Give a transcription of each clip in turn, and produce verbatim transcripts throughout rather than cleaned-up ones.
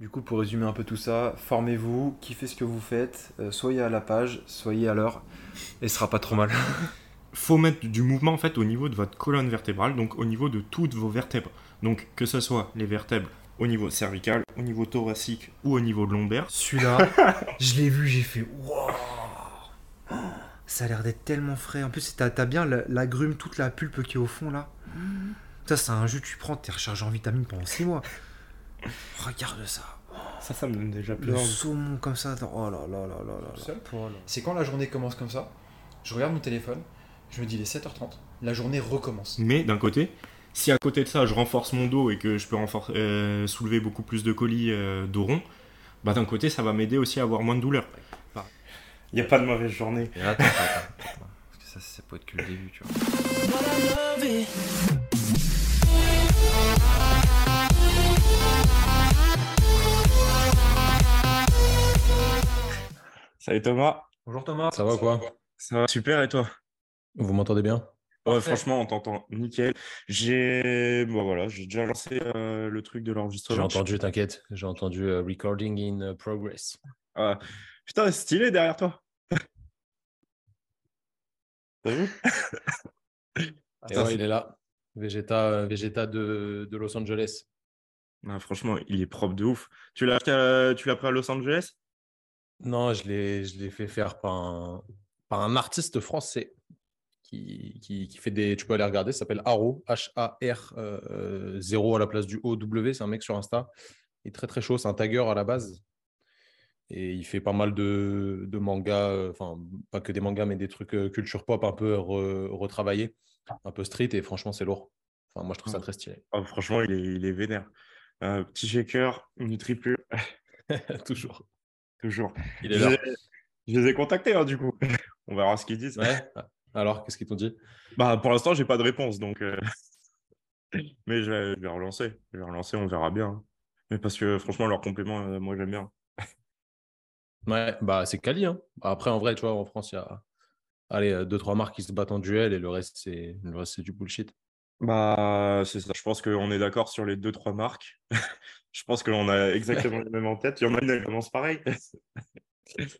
Du coup, pour résumer un peu tout ça, formez-vous, kiffez ce que vous faites, euh, soyez à la page, soyez à l'heure, et ce sera pas trop mal. Faut mettre du mouvement en fait au niveau de votre colonne vertébrale, donc au niveau de toutes vos vertèbres. Donc que ce soit les vertèbres au niveau cervical, au niveau thoracique ou au niveau lombaire. Celui-là, je l'ai vu, j'ai fait waouh, ça a l'air d'être tellement frais. En plus, t'as, t'as bien l'agrume, toute la pulpe qui est au fond là. Mmh. Ça, c'est un jus que tu prends, t'es rechargé en vitamines pendant six mois. Regarde ça. Ça, ça me donne déjà plus. Le saumon comme ça. Oh là là là là là. C'est quand la journée commence comme ça, je regarde mon téléphone, je me dis il est sept heures trente, la journée recommence. Mais d'un côté, si à côté de ça je renforce mon dos et que je peux renforcer, euh, soulever beaucoup plus de colis euh, dos rond, bah d'un côté ça va m'aider aussi à avoir moins de douleur. Il n'y a pas de mauvaise journée. Et attends, attends, attends. Parce que ça, c'est pas que le début, tu vois. Salut Thomas. Bonjour Thomas. Ça va quoi ? Ça va super et toi ? Vous m'entendez bien ? Ouais, franchement on t'entend nickel. J'ai bon voilà, j'ai déjà lancé euh, le truc de l'enregistrement. J'ai entendu, t'inquiète, j'ai entendu euh, recording in progress. Ah, putain, stylé derrière toi. T'as vu ? Attends, ouais, il est là. Vegeta, Vegeta de, de Los Angeles. Ah, franchement, il est propre de ouf. Tu l'as acheté à, tu l'as pris à Los Angeles ? Non, je l'ai, je l'ai fait faire par un, par un artiste français qui, qui, qui fait des... Tu peux aller regarder, ça s'appelle Haro, H A R, euh, zéro à la place du O W. C'est un mec sur Insta. Il est très, très chaud. C'est un tagger à la base. Et il fait pas mal de, de mangas, enfin, euh, pas que des mangas, mais des trucs euh, culture pop un peu re, retravaillés, un peu street. Et franchement, c'est lourd. Enfin, moi, je trouve ça très stylé. Oh, franchement, il est, il est vénère. Euh, petit shaker, Nutriplur. Toujours. Toujours. Il est là. Je, je les ai contactés, hein, du coup. On verra ce qu'ils disent. Ouais. Alors, qu'est-ce qu'ils t'ont dit ? Bah, pour l'instant, j'ai pas de réponse, donc. Euh... Mais je vais, je vais relancer. Je vais relancer, on verra bien. Mais parce que, franchement, leur complément, euh, moi, j'aime bien. Ouais, bah, c'est quali, hein. Après, en vrai, tu vois, en France, il y a, allez, deux trois marques qui se battent en duel et le reste, c'est, le reste, c'est du bullshit. Bah, c'est ça. Je pense qu'on est d'accord sur les deux trois marques. Je pense que l'on a exactement les mêmes en tête. Il y en a une, elle commence pareil.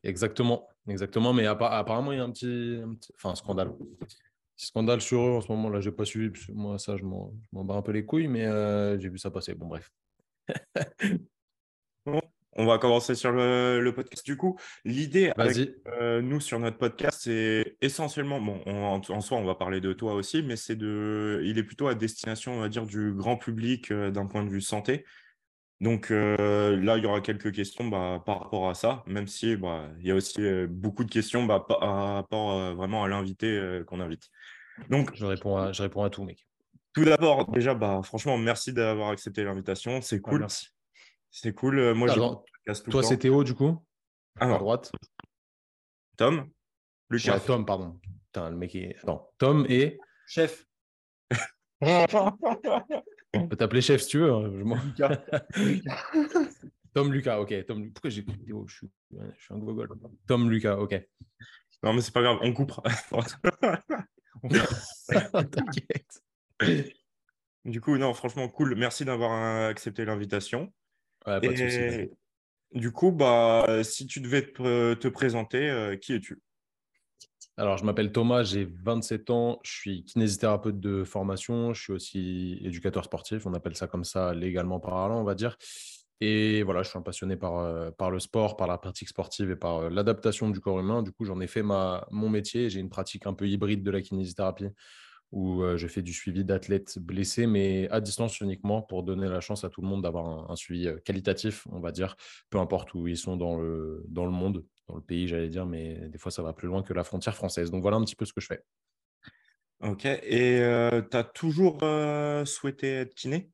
Exactement, exactement. Mais apparemment, il y a un petit, un petit... Enfin, scandale. Petit scandale sur eux en ce moment. Là, je n'ai pas suivi, parce que moi, ça, je m'en, je m'en bats un peu les couilles, mais euh, j'ai vu ça passer. Bon, bref. Bon, on va commencer sur le, le podcast, du coup. L'idée, avec, euh, nous, sur notre podcast, c'est essentiellement... Bon, on, en, en soi, on va parler de toi aussi, mais c'est de, il est plutôt à destination, on va dire, du grand public euh, d'un point de vue santé. Donc euh, là, il y aura quelques questions bah, par rapport à ça, même si bah, il y a aussi euh, beaucoup de questions bah, par rapport euh, vraiment à l'invité euh, qu'on invite. Donc, je réponds à, je réponds à tout, mec. Tout d'abord, déjà, bah, franchement, merci d'avoir accepté l'invitation. C'est cool. Ah, merci. C'est cool. Euh, moi, Alors, je tout toi, c'est Théo, du coup, Alors, à droite. Tom. Le chef. Ouais, Tom, pardon. Putain, le mec est... Attends. Tom et… Chef. On peut t'appeler chef si tu veux. Hein. Lucas. Tom Lucas, ok. Tom... Pourquoi j'ai écrit Théo ? Je suis un gogol. Tom Lucas, ok. Non, mais c'est pas grave, on coupera. On... T'inquiète. Du coup, non, franchement, cool. Merci d'avoir accepté l'invitation. Ouais, pas Et... de soucis. Du coup, bah, si tu devais te, te présenter, euh, qui es-tu ? Alors, je m'appelle Thomas, j'ai vingt-sept ans, je suis kinésithérapeute de formation, je suis aussi éducateur sportif, on appelle ça comme ça légalement parlant, on va dire. Et voilà, je suis un passionné par, par le sport, par la pratique sportive et par l'adaptation du corps humain. Du coup, j'en ai fait ma, mon métier, j'ai une pratique un peu hybride de la kinésithérapie où je fais du suivi d'athlètes blessés, mais à distance uniquement pour donner la chance à tout le monde d'avoir un, un suivi qualitatif, on va dire, peu importe où ils sont dans le, dans le monde. Dans le pays, j'allais dire, mais des fois, ça va plus loin que la frontière française. Donc, voilà un petit peu ce que je fais. Ok. Et euh, tu as toujours euh, souhaité être kiné ?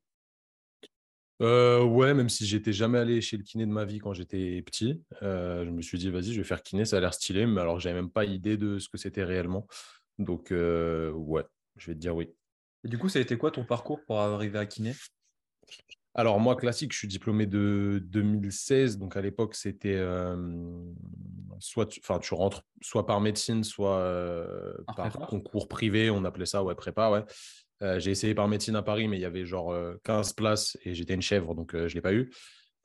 euh, Ouais, même si j'étais jamais allé chez le kiné de ma vie quand j'étais petit. Euh, je me suis dit, vas-y, je vais faire kiné, ça a l'air stylé. Mais alors, je n'avais même pas idée de ce que c'était réellement. Donc, euh, ouais, je vais te dire oui. Et du coup, ça a été quoi ton parcours pour arriver à kiné ? Alors, moi, classique, je suis diplômé de deux mille seize. Donc, à l'époque, c'était euh, soit tu, tu rentres soit par médecine, soit euh, par prépa. Concours privé. On appelait ça, ouais, prépa, ouais. Euh, j'ai essayé par médecine à Paris, mais il y avait genre euh, quinze places et j'étais une chèvre, donc euh, je ne l'ai pas eu.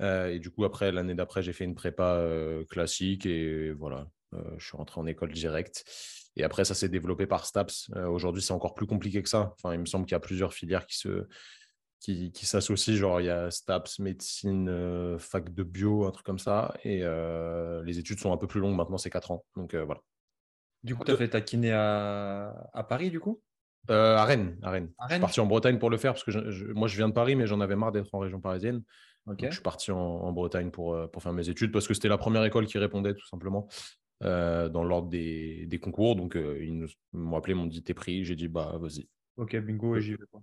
Euh, et du coup, après, l'année d'après, j'ai fait une prépa euh, classique et voilà, euh, je suis rentré en école directe. Et après, ça s'est développé par STAPS. Euh, aujourd'hui, c'est encore plus compliqué que ça. Enfin, il me semble qu'il y a plusieurs filières qui se... qui, qui s'associent, genre il y a STAPS, médecine, euh, fac de bio, un truc comme ça, et euh, les études sont un peu plus longues, maintenant c'est quatre ans, donc euh, voilà. Du coup, tu as fait ta kiné à, à Paris, du coup euh, à, Rennes, à Rennes, à Rennes. Je suis parti en Bretagne pour le faire, parce que je, je, moi je viens de Paris, mais j'en avais marre d'être en région parisienne, okay. Donc je suis parti en, en Bretagne pour, pour faire mes études, parce que c'était la première école qui répondait, tout simplement, euh, dans l'ordre des, des concours, donc euh, ils nous, m'ont appelé, m'ont dit « t'es pris », j'ai dit « bah vas-y ». Ok, bingo, et j'y vais, quoi.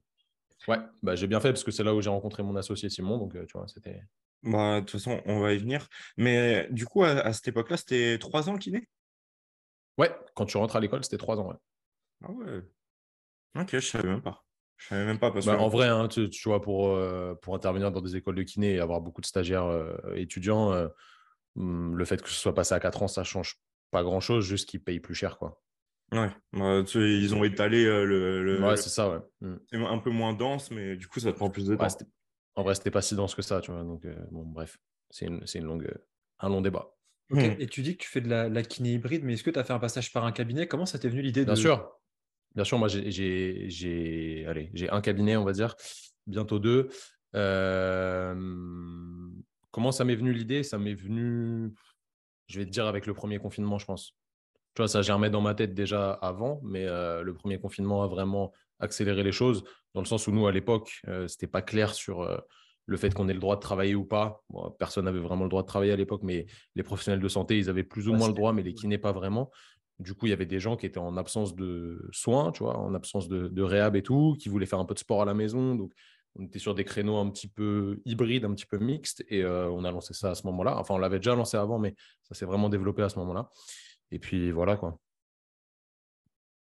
Ouais, bah j'ai bien fait parce que c'est là où j'ai rencontré mon associé Simon, donc tu vois, c'était… Bah, de toute façon, on va y venir. Mais du coup, à, à cette époque-là, c'était trois ans le kiné ? Ouais, quand tu rentres à l'école, c'était trois ans, ouais. Ah ouais. Ok, je savais même pas. Je savais même pas parce bah, que… En vrai, hein, tu, tu vois, pour, euh, pour intervenir dans des écoles de kiné et avoir beaucoup de stagiaires euh, étudiants, euh, le fait que ce soit passé à quatre ans, ça change pas grand-chose, juste qu'ils payent plus cher, quoi. Ouais, bah, tu sais, ils ont étalé euh, le, le. Ouais, le... c'est ça, ouais. C'est un peu moins dense, mais du coup, ça te prend plus de temps. Ouais, en vrai, c'était pas si dense que ça, tu vois. Donc, euh, bon, bref, c'est, une, c'est une longue, euh, un long débat. Okay. Mmh. Et tu dis que tu fais de la, la kiné hybride, mais est-ce que tu as fait un passage par un cabinet ? Comment ça t'est venu l'idée de. Bien sûr, bien sûr, moi, j'ai, j'ai, j'ai, allez, j'ai un cabinet, on va dire, bientôt deux. Euh... Comment ça m'est venu l'idée ? Ça m'est venu, je vais te dire, avec le premier confinement, je pense. Tu vois, ça germait dans ma tête déjà avant, mais euh, le premier confinement a vraiment accéléré les choses, dans le sens où nous, à l'époque, euh, c'était pas clair sur euh, le fait qu'on ait le droit de travailler ou pas. Bon, personne n'avait vraiment le droit de travailler à l'époque, mais les professionnels de santé, ils avaient plus ou ouais, moins le droit, mais les kinés, pas vraiment. Du coup, il y avait des gens qui étaient en absence de soins, tu vois, en absence de, de réhab et tout, qui voulaient faire un peu de sport à la maison. Donc, on était sur des créneaux un petit peu hybrides, un petit peu mixtes, et euh, on a lancé ça à ce moment-là. Enfin, on l'avait déjà lancé avant, mais ça s'est vraiment développé à ce moment-là. Et puis voilà quoi.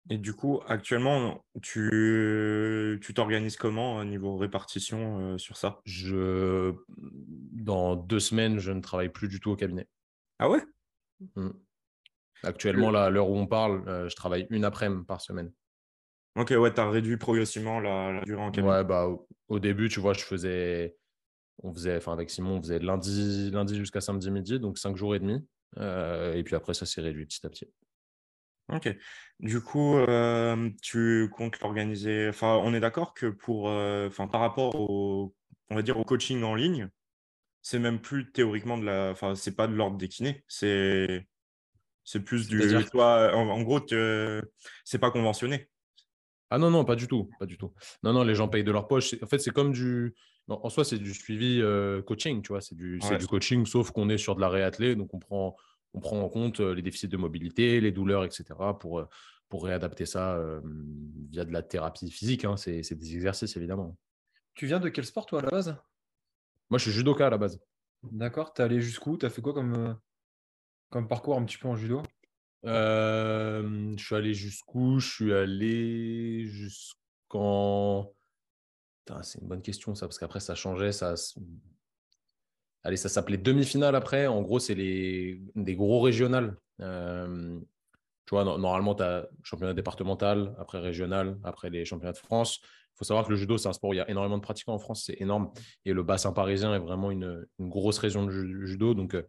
Et du coup, actuellement, tu, tu t'organises comment au niveau répartition euh, sur ça ? Je dans deux semaines, je ne travaille plus du tout au cabinet. Ah ouais ? Mmh. Actuellement, là, à l'heure où on parle, euh, je travaille une après-midi par semaine. Ok, ouais, tu as réduit progressivement la, la durée en cabinet. Ouais, bah au, au début, tu vois, je faisais, on faisait, enfin avec Simon, on faisait lundi, lundi jusqu'à samedi midi, donc cinq jours et demi. Euh, et puis après ça s'est réduit petit à petit. Ok. Du coup, euh, tu comptes l'organiser. Enfin, on est d'accord que pour, euh, enfin, par rapport au, on va dire au coaching en ligne, c'est même plus théoriquement de la, enfin, c'est pas de l'ordre des kinés, c'est, c'est plus du. C'est-à-dire... Toi, en, en gros, que c'est pas conventionné. Ah non non, pas du tout, pas du tout. Non non, les gens payent de leur poche. En fait, c'est comme du. Non, en soi, c'est du suivi euh, coaching, tu vois, c'est du, ouais, c'est du coaching, sauf qu'on est sur de la réathlée, donc on prend, on prend en compte euh, les déficits de mobilité, les douleurs, et cetera, pour, pour réadapter ça euh, via de la thérapie physique, hein, c'est, c'est des exercices, évidemment. Tu viens de quel sport, toi, à la base ? Moi, je suis judoka à la base. D'accord, t'es allé jusqu'où ? T'as fait quoi comme, euh, comme parcours un petit peu en judo ? euh, Je suis allé jusqu'où ? Je suis allé jusqu'en... C'est une bonne question ça, parce qu'après ça changeait, ça, allez, ça s'appelait demi-finale après. En gros, c'est les... des gros régionales. Euh... Tu vois, no- normalement, tu as championnat départemental, après régional, après les championnats de France. Il faut savoir que le judo, c'est un sport où il y a énormément de pratiquants en France, c'est énorme. Et le bassin parisien est vraiment une, une grosse région de ju- judo. Donc euh,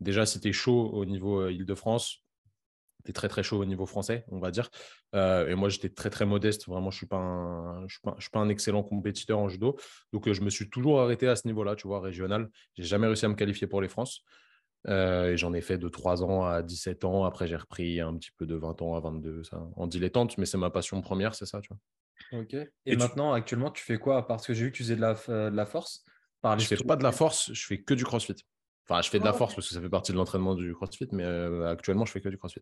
déjà, si tu es chaud au niveau euh, Île-de-France, t'es très très chaud au niveau français, on va dire. Euh, et moi, j'étais très très modeste. Vraiment, je suis pas un, je suis pas, je suis pas un excellent compétiteur en judo. Donc, euh, je me suis toujours arrêté à ce niveau-là, tu vois, régional. J'ai jamais réussi à me qualifier pour les France. Euh, et j'en ai fait de trois ans à dix-sept ans. Après, j'ai repris un petit peu de vingt ans à vingt-deux, ça, en dilettante. Mais c'est ma passion première, c'est ça, tu vois. Ok. Et, et maintenant, tu... actuellement, tu fais quoi ? Parce que j'ai vu que tu faisais de la, euh, de la force. Par les je fais pas de la force. Je fais que du crossfit. Enfin, je fais de la force parce que ça fait partie de l'entraînement du crossfit. Mais euh, actuellement, je fais que du crossfit.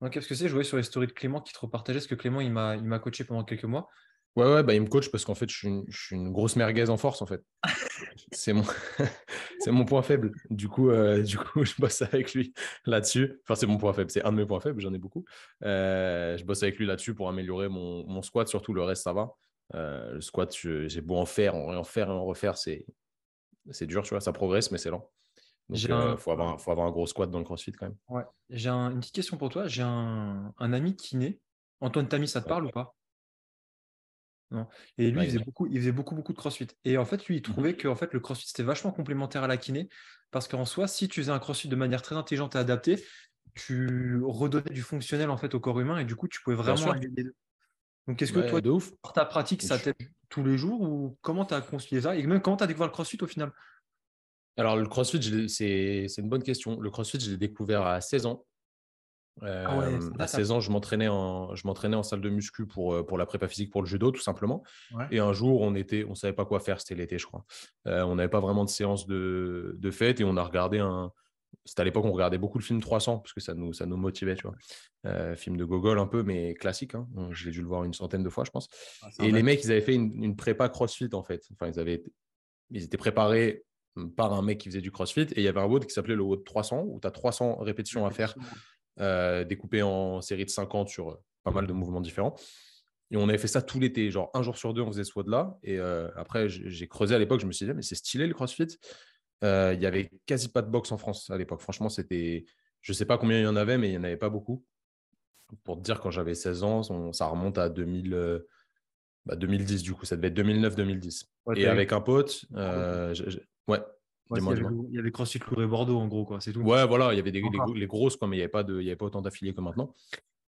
Okay, parce que c'est, je voyais sur les stories de Clément qui te repartageait, parce que Clément, il m'a, il m'a coaché pendant quelques mois. Ouais, ouais, bah, il me coach parce qu'en fait, je suis une, je suis une grosse merguez en force, en fait. C'est mon, c'est mon point faible. Du coup, euh, du coup, je bosse avec lui là-dessus. Enfin, c'est mon point faible, c'est un de mes points faibles, j'en ai beaucoup. Euh, je bosse avec lui là-dessus pour améliorer mon, mon squat, surtout le reste, ça va. Euh, le squat, je, j'ai beau en faire, en refaire et en refaire, c'est, c'est dur, tu vois, ça progresse, mais c'est lent. Donc, il euh, un... faut, avoir, faut avoir un gros squat dans le crossfit quand même. Ouais. J'ai un, une petite question pour toi. J'ai un, un ami kiné. Antoine Tamy, ça te parle ouais. ou pas ? Non. Et lui, ouais, il, faisait beaucoup, il faisait beaucoup, beaucoup de crossfit. Et en fait, lui, il trouvait mmh. que en fait, le crossfit, c'était vachement complémentaire à la kiné. Parce qu'en soi, si tu faisais un crossfit de manière très intelligente et adaptée, tu redonnais du fonctionnel en fait, au corps humain et du coup, tu pouvais vraiment allier les deux. Donc, est-ce que ouais, toi, de ouf. ta pratique, ça t'aide tous les jours ou comment tu as concilié ça? Et même, comment tu as découvert le crossfit au final? Alors, le crossfit, c'est, c'est une bonne question. Le crossfit, je l'ai découvert à seize ans. Euh, ah ouais, à seize ans, je m'entraînais en, je m'entraînais en salle de muscu pour, pour la prépa physique pour le judo, tout simplement. Ouais. Et un jour, on était, on savait pas quoi faire, c'était l'été, je crois. Euh, on n'avait pas vraiment de séance de, de fête et on a regardé un... C'était à l'époque, on regardait beaucoup le film trois cents parce que ça nous, ça nous motivait, tu vois. Euh, film de gogol un peu, mais classique. Hein. J'ai dû le voir une centaine de fois, je pense. Ah, et les mecs, ils avaient fait une, une prépa crossfit, en fait. Enfin, ils, avaient, ils étaient préparés par un mec qui faisait du crossfit et il y avait un WOD qui s'appelait le WOD trois cents où tu as trois cents répétitions à faire euh, découpées en série de cinquante sur pas mal de mouvements différents. Et on avait fait ça tout l'été. Genre, un jour sur deux, on faisait ce WOD-là. Et euh, après, j'ai creusé à l'époque. Je me suis dit, mais c'est stylé le crossfit. Il euh, n'y avait quasi pas de boxe en France à l'époque. Franchement, c'était... je ne sais pas combien il y en avait, mais il n'y en avait pas beaucoup. Pour te dire, quand j'avais seize ans, on... ça remonte à deux mille... bah, deux mille dix, du coup. Ça devait être deux mille neuf deux mille dix. Ouais, et avec un pote, euh... je... Je... ouais. ouais il, y avait... il y avait CrossFit Lourdes et Bordeaux, en gros, quoi. C'est tout. Ouais, voilà. Il y avait des... ah. les... les grosses, quoi, mais il n'y avait, pas de... avait pas autant d'affiliés que maintenant.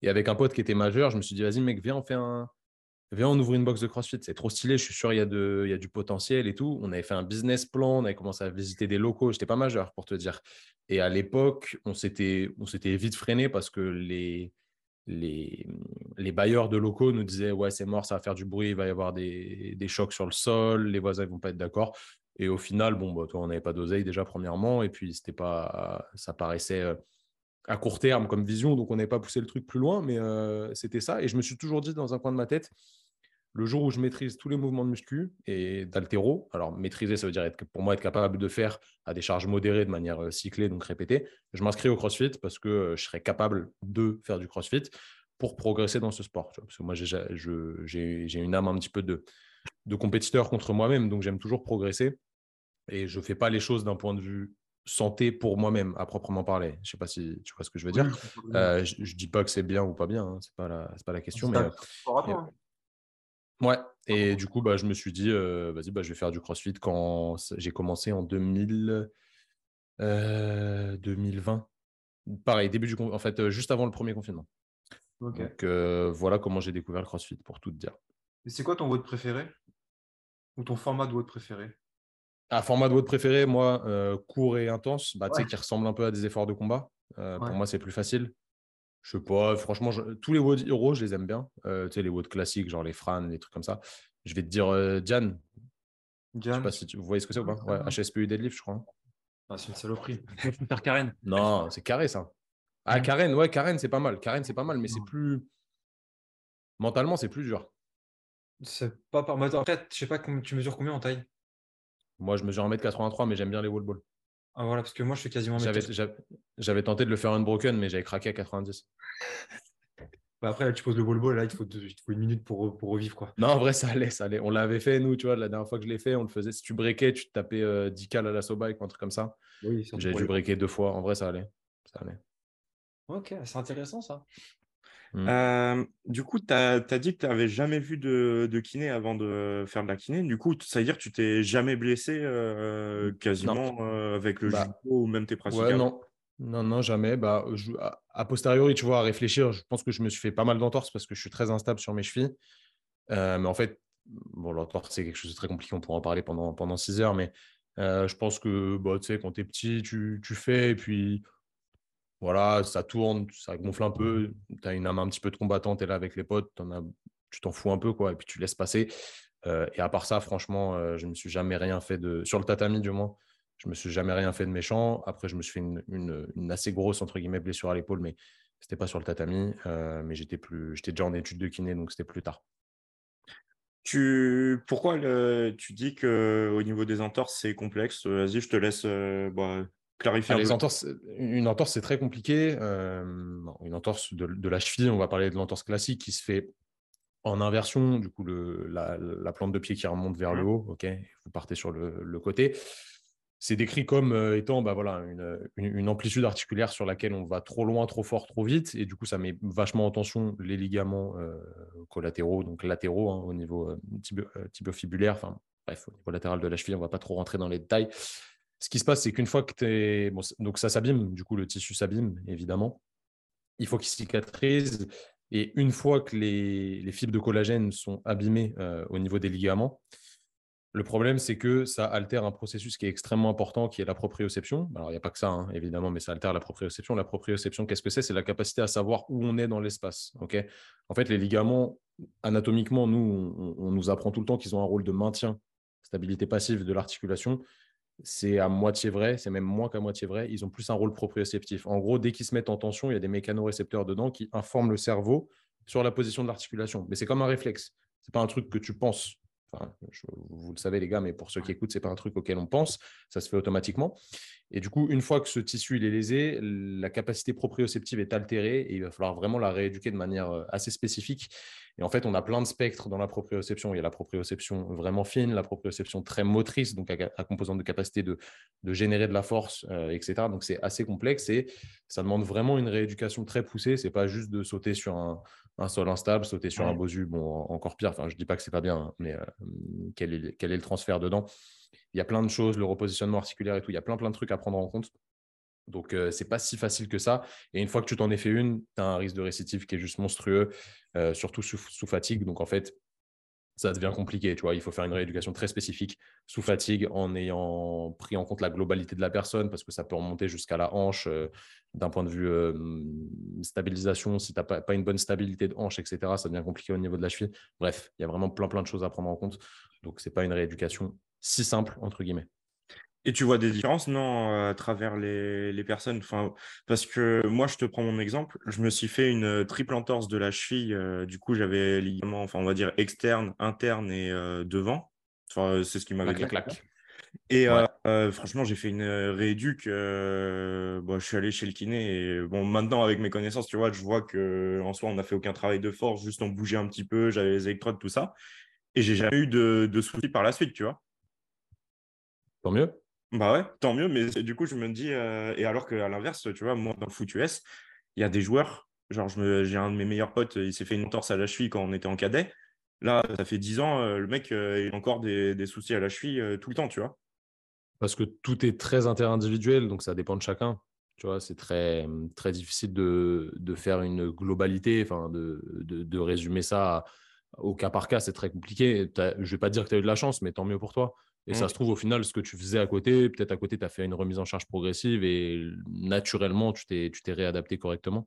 Et avec un pote qui était majeur, je me suis dit, vas-y, mec, viens, on fait un... Viens, on ouvre une box de CrossFit, c'est trop stylé, je suis sûr il y, a de, il y a du potentiel et tout. On avait fait un business plan, on avait commencé à visiter des locaux, j'étais pas majeur pour te dire. Et à l'époque, on s'était, on s'était vite freiné parce que les, les, les bailleurs de locaux nous disaient « ouais, c'est mort, ça va faire du bruit, il va y avoir des, des chocs sur le sol, les voisins ne vont pas être d'accord ». Et au final, bon, bah, toi, on n'avait pas d'oseille déjà premièrement et puis c'était pas, ça paraissait… Euh, à court terme comme vision, donc on n'avait pas poussé le truc plus loin, mais euh, c'était ça. Et je me suis toujours dit dans un coin de ma tête, le jour où je maîtrise tous les mouvements de muscu et d'haltéro, alors maîtriser, ça veut dire être, pour moi être capable de faire à des charges modérées de manière euh, cyclée, donc répétée, je m'inscris au CrossFit parce que euh, je serais capable de faire du CrossFit pour progresser dans ce sport. Tu vois, parce que moi, j'ai, je, j'ai, j'ai une âme un petit peu de, de compétiteur contre moi-même, donc j'aime toujours progresser et je ne fais pas les choses d'un point de vue santé pour moi-même, à proprement parler. Je sais pas si tu vois ce que je veux dire. Oui, euh, je, je dis pas que c'est bien ou pas bien, hein. c'est pas la, c'est pas la question. Mais, euh, rapport, mais... ouais. Et ah, du coup, bah, je me suis dit, euh, vas-y, bah, je vais faire du CrossFit quand j'ai commencé en deux mille vingt. Pareil, début du, en fait, euh, juste avant le premier confinement. Okay. Donc euh, voilà comment j'ai découvert le CrossFit, pour tout te dire. Et c'est quoi ton WOD préféré ou ton format de WOD préféré? À format de WOD préféré, moi, euh, court et intense, bah, ouais. tu sais, qui ressemble un peu à des efforts de combat. Euh, ouais. Pour moi, c'est plus facile. Je sais pas, franchement, je... tous les WOD Hero, je les aime bien. Euh, tu sais, les WOD classiques, genre les Fran, les trucs comme ça. Je vais te dire euh, Diane. Diane. Je sais pas si tu... vous voyez ce que c'est ou pas. Ouais, H S P U deadlift, je crois. Ah, c'est une saloperie. Je vais faire Karen. Non, c'est carré, ça. Ah, Karen, ouais, Karen, c'est pas mal. Karen, c'est pas mal, mais c'est plus. Mentalement, c'est plus dur. C'est pas par. Attends, après, je sais pas, tu mesures combien en taille? Moi, je mesure un mètre quatre-vingt-trois, mais j'aime bien les wall balls. Ah, voilà, parce que moi, je fais quasiment j'avais, j'avais, j'avais tenté de le faire unbroken, mais j'avais craqué à quatre-vingt-dix. Bah après, là, tu poses le wall ball, là, il te faut, deux, il te faut une minute pour, pour revivre, quoi. Non, en vrai, ça allait, ça allait. On l'avait fait, nous, tu vois, la dernière fois que je l'ai fait, on le faisait. Si tu breakais, tu te tapais euh, dix kilos à la sobike, un truc comme ça. Oui, j'ai dû breaker deux fois. En vrai, ça allait. Ça allait. Ok, c'est intéressant, ça. Mmh. Euh, du coup, tu as dit que tu n'avais jamais vu de, de kiné avant de faire de la kiné. Du coup, ça veut dire que tu t'es jamais blessé euh, quasiment euh, avec le bah, judo ou même tes pratiques? Ouais, non. non, non, jamais. Bah, je, à, à posteriori, tu vois, à réfléchir, je pense que je me suis fait pas mal d'entorses parce que je suis très instable sur mes chevilles. Euh, mais en fait, bon, l'entorse, c'est quelque chose de très compliqué. On pourra en parler pendant, pendant six heures. Mais euh, je pense que bah, tu sais, quand tu es petit, tu, tu fais et puis… Voilà, ça tourne, ça gonfle un peu. Tu as une âme un petit peu de combattant, tu es là avec les potes, t'en as... tu t'en fous un peu, quoi, et puis tu laisses passer. Euh, et à part ça, franchement, euh, je ne me suis jamais rien fait de. Sur le tatami, du moins, je ne me suis jamais rien fait de méchant. Après, je me suis fait une, une, une assez grosse, entre guillemets, blessure à l'épaule, mais ce n'était pas sur le tatami. Euh, mais j'étais, plus... j'étais déjà en études de kiné, donc c'était plus tard. Tu... Pourquoi le... tu dis qu'au niveau des entorses, c'est complexe? Vas-y, je te laisse. Euh, bah... Clarifier ah, les entorses, une entorse, c'est très compliqué. Euh, non, une entorse de, de la cheville, on va parler de l'entorse classique qui se fait en inversion. Du coup, le, la, la plante de pied qui remonte vers mmh. le haut, ok, vous partez sur le, le côté. c'est décrit comme euh, étant bah, voilà, une, une, une amplitude articulaire sur laquelle on va trop loin, trop fort, trop vite. Et du coup, ça met vachement en tension les ligaments euh, collatéraux, donc latéraux, hein, au niveau euh, tibio, euh, tibiofibulaire. Enfin, bref, au niveau latéral de la cheville, on ne va pas trop rentrer dans les détails. Ce qui se passe, c'est qu'une fois que tu es… Bon, donc, ça s'abîme. Du coup, le tissu s'abîme, évidemment. Il faut qu'il cicatrise. Et une fois que les, les fibres de collagène sont abîmées euh, au niveau des ligaments, le problème, c'est que ça altère un processus qui est extrêmement important, qui est la proprioception. Alors, il n'y a pas que ça, hein, évidemment, mais ça altère la proprioception. La proprioception, qu'est-ce que c'est? C'est la capacité à savoir où on est dans l'espace. Okay, en fait, les ligaments, anatomiquement, nous, on, on nous apprend tout le temps qu'ils ont un rôle de maintien, stabilité passive de l'articulation. C'est à moitié vrai, c'est même moins qu'à moitié vrai. Ils ont plus un rôle proprioceptif. En gros, dès qu'ils se mettent en tension, il y a des mécanorécepteurs dedans qui informent le cerveau sur la position de l'articulation. Mais c'est comme un réflexe. Ce n'est pas un truc que tu penses. Enfin, je, vous le savez les gars, mais pour ceux qui écoutent, ce n'est pas un truc auquel on pense, ça se fait automatiquement. Et du coup, une fois que ce tissu il est lésé, la capacité proprioceptive est altérée et il va falloir vraiment la rééduquer de manière assez spécifique. Et en fait, on a plein de spectres dans la proprioception. Il y a la proprioception vraiment fine, la proprioception très motrice, donc à, à composante de capacité de, de générer de la force, euh, et cetera. Donc, c'est assez complexe et ça demande vraiment une rééducation très poussée. Ce n'est pas juste de sauter sur un, un sol instable, sauter sur ouais. un bosu, bon, encore pire. Enfin, je ne dis pas que ce n'est pas bien, mais euh, quel est, quel est le transfert dedans? Il y a plein de choses, le repositionnement articulaire et tout. Il y a plein, plein de trucs à prendre en compte. Donc, euh, ce n'est pas si facile que ça. Et une fois que tu t'en es fait une, tu as un risque de récidive qui est juste monstrueux, euh, surtout sous, sous fatigue. Donc, en fait, ça devient compliqué. Tu vois, il faut faire une rééducation très spécifique sous fatigue en ayant pris en compte la globalité de la personne parce que ça peut remonter jusqu'à la hanche euh, d'un point de vue euh, stabilisation. Si tu n'as pas, pas une bonne stabilité de hanche, et cetera, ça devient compliqué au niveau de la cheville. Bref, il y a vraiment plein, plein de choses à prendre en compte. Donc, ce n'est pas une rééducation si simple, entre guillemets. Et tu vois des différences, non, à travers les, les personnes, enfin, parce que moi, je te prends mon exemple, je me suis fait une triple entorse de la cheville, euh, du coup, j'avais ligament, enfin, on va dire externe, interne et euh, devant, enfin, c'est ce qui m'avait claqué. Claque. Et ouais. euh, euh, franchement, j'ai fait une rééduque, euh, bon, je suis allé chez le kiné, et bon, maintenant, avec mes connaissances, tu vois, je vois qu'en soi, on n'a fait aucun travail de force, juste on bougeait un petit peu, j'avais les électrodes, tout ça, et j'ai jamais eu de, de soucis par la suite, tu vois. Tant mieux. Bah ouais, tant mieux, mais du coup, je me dis, euh, et alors qu'à l'inverse, tu vois, moi, dans le Foot U S, il y a des joueurs, genre, je me, j'ai un de mes meilleurs potes, il s'est fait une entorse à la cheville quand on était en cadet. Là, ça fait dix ans, euh, le mec, euh, il a encore des, des soucis à la cheville euh, tout le temps, tu vois. Parce que tout est très interindividuel, donc ça dépend de chacun. Tu vois, c'est très, très difficile de, de faire une globalité, enfin, de, de, de résumer ça au cas par cas, c'est très compliqué. T'as, je ne vais pas dire que tu as eu de la chance, mais tant mieux pour toi. Et okay. Ça se trouve, au final, ce que tu faisais à côté, peut-être à côté, tu as fait une remise en charge progressive et naturellement, tu t'es, tu t'es réadapté correctement.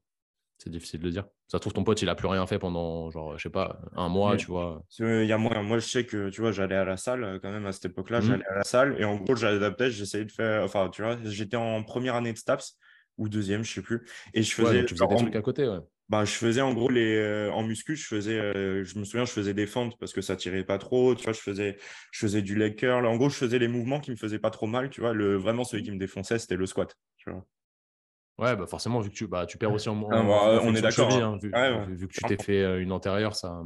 C'est difficile de le dire. Ça se trouve, ton pote, il n'a plus rien fait pendant, genre, je sais pas, un mois, mais, tu vois. Il y a moyen. Moi, je sais que, tu vois, j'allais à la salle quand même à cette époque-là. Mmh. J'allais à la salle et en gros, j'adaptais, j'essayais de faire… Enfin, tu vois, j'étais en première année de STAPS ou deuxième, je sais plus. Et je faisais… Ouais, tu faisais des en... trucs à côté, ouais. Bah, je faisais en gros les euh, en muscu, je faisais, euh, je me souviens, je faisais des fentes parce que ça tirait pas trop, tu vois, je faisais, je faisais du leg curl. En gros, je faisais les mouvements qui me faisaient pas trop mal, tu vois. Le vraiment celui qui me défonçait, c'était le squat, tu vois. Ouais, bah forcément, vu que tu, bah, tu perds aussi en, en, ah, bah, en on est d'accord. Cheville, hein. Hein, vu, ouais, ouais. vu que tu t'es fait une antérieure, ça,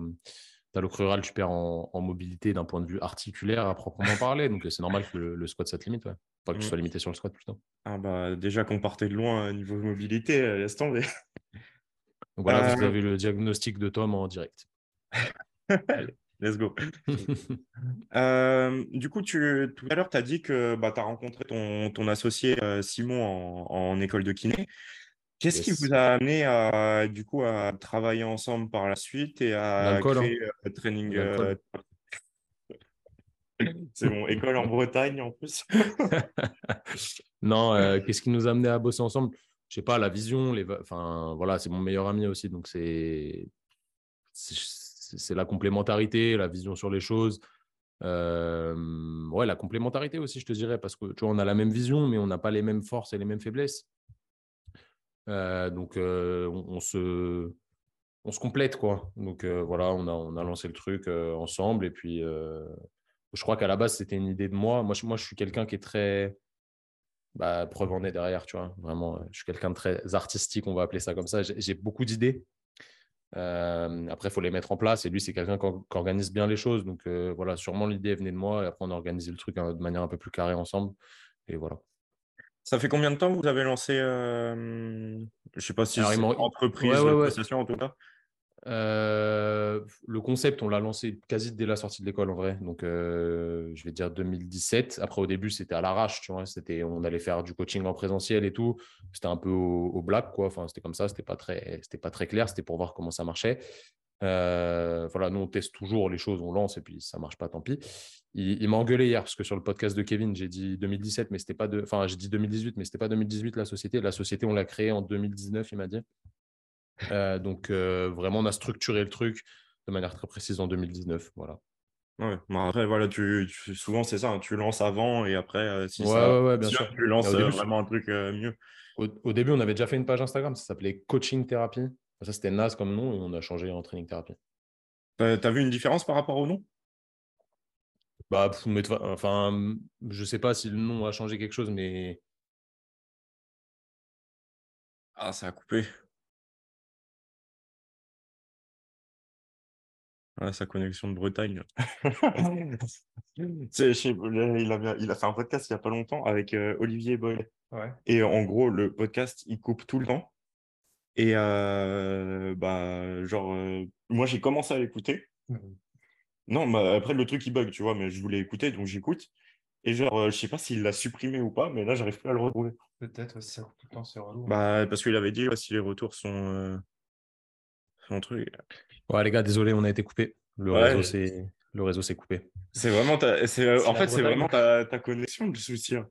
t'as le crural, tu perds en, en mobilité d'un point de vue articulaire à proprement parler, donc c'est normal que le, le squat ça te limite, ouais. Pas que tu sois limité sur le squat plutôt. Ah bah déjà qu'on partait de loin niveau mobilité, euh, laisse tomber. Donc voilà, euh... vous avez le diagnostic de Tom en direct. Allez, let's go. euh, du coup, tu, tout à l'heure, tu as dit que bah, tu as rencontré ton, ton associé euh, Simon en, en école de kiné. Qu'est-ce yes. qui vous a amené à, du coup, à travailler ensemble par la suite et à L'alcool, créer hein. euh, training euh... C'est bon, école en Bretagne en plus. Non, euh, qu'est-ce qui nous a amené à bosser ensemble ? Je sais pas, la vision, les... enfin, voilà, c'est mon meilleur ami aussi, donc c'est, c'est... c'est la complémentarité, la vision sur les choses, euh... ouais, la complémentarité aussi, je te dirais, parce que tu vois, on a la même vision, mais on n'a pas les mêmes forces et les mêmes faiblesses, euh, donc euh, on, on se, on se complète, quoi. Donc euh, voilà, on a, on a lancé le truc euh, ensemble, et puis euh... je crois qu'à la base c'était une idée de moi, moi je, moi, je suis quelqu'un qui est très Bah, preuve en est derrière, tu vois. Vraiment, je suis quelqu'un de très artistique, on va appeler ça comme ça. J'ai, j'ai beaucoup d'idées. Euh, après, il faut les mettre en place. Et lui, c'est quelqu'un qui organise bien les choses. Donc, euh, voilà, sûrement l'idée venait de moi. Et après, on a organisé le truc hein, de manière un peu plus carrée ensemble. et voilà. Ça fait combien de temps que vous avez lancé euh... Je ne sais pas si c'est entreprise, ouais, ouais, ouais. prestation en tout cas. Euh, le concept, on l'a lancé quasi dès la sortie de l'école en vrai. Donc, euh, je vais dire deux mille dix-sept. Après, au début, c'était à l'arrache, tu vois. C'était, on allait faire du coaching en présentiel et tout. C'était un peu au, au black, quoi. Enfin, c'était comme ça. C'était pas très, c'était pas très clair. C'était pour voir comment ça marchait. Euh, voilà, nous on teste toujours les choses, on lance et puis ça marche pas, tant pis. Il, il m'a engueulé hier parce que sur le podcast de Kevin, j'ai dit deux mille dix-sept, mais c'était pas de, enfin j'ai dit deux mille dix-huit, mais c'était pas deux mille dix-huit la société. La société, on l'a créée en deux mille dix-neuf, il m'a dit. Euh, donc euh, vraiment, on a structuré le truc de manière très précise en deux mille dix-neuf, voilà. Ouais, bah après voilà, tu, tu souvent c'est ça, hein, tu lances avant et après euh, si ouais, ça, ouais, ouais, bien sûr. tu lances début, euh, vraiment un truc euh, mieux. Au, au début, on avait déjà fait une page Instagram, ça s'appelait Coaching Thérapie. Ça, c'était naze comme nom et on a changé en Training Thérapie. Euh, t'as vu une différence par rapport au nom? Bah, mais, enfin, je sais pas si le nom a changé quelque chose, mais... Ah, ça a coupé. Ah, sa connexion de Bretagne. C'est, sais, il, a, il a fait un podcast il n'y a pas longtemps avec euh, Olivier Boyle. Ouais. Et en gros, le podcast, il coupe tout le temps. Et euh, bah, genre, euh, moi j'ai commencé à l'écouter. Mmh. Non, bah, après le truc il bug, tu vois, mais je voulais écouter donc j'écoute. Et genre, euh, je sais pas s'il l'a supprimé ou pas, mais là j'arrive plus à le retrouver. Peut-être, si ça coupe tout le temps, c'est relou. Bah, parce qu'il avait dit ouais, si les retours sont. Euh, sont truc. Ouais, les gars, désolé, on a été coupé. Le, ouais, réseau, c'est... le réseau s'est coupé. C'est vraiment ta, c'est, euh, c'est en fait, c'est vraiment ta, ta connexion, le souci. Hein.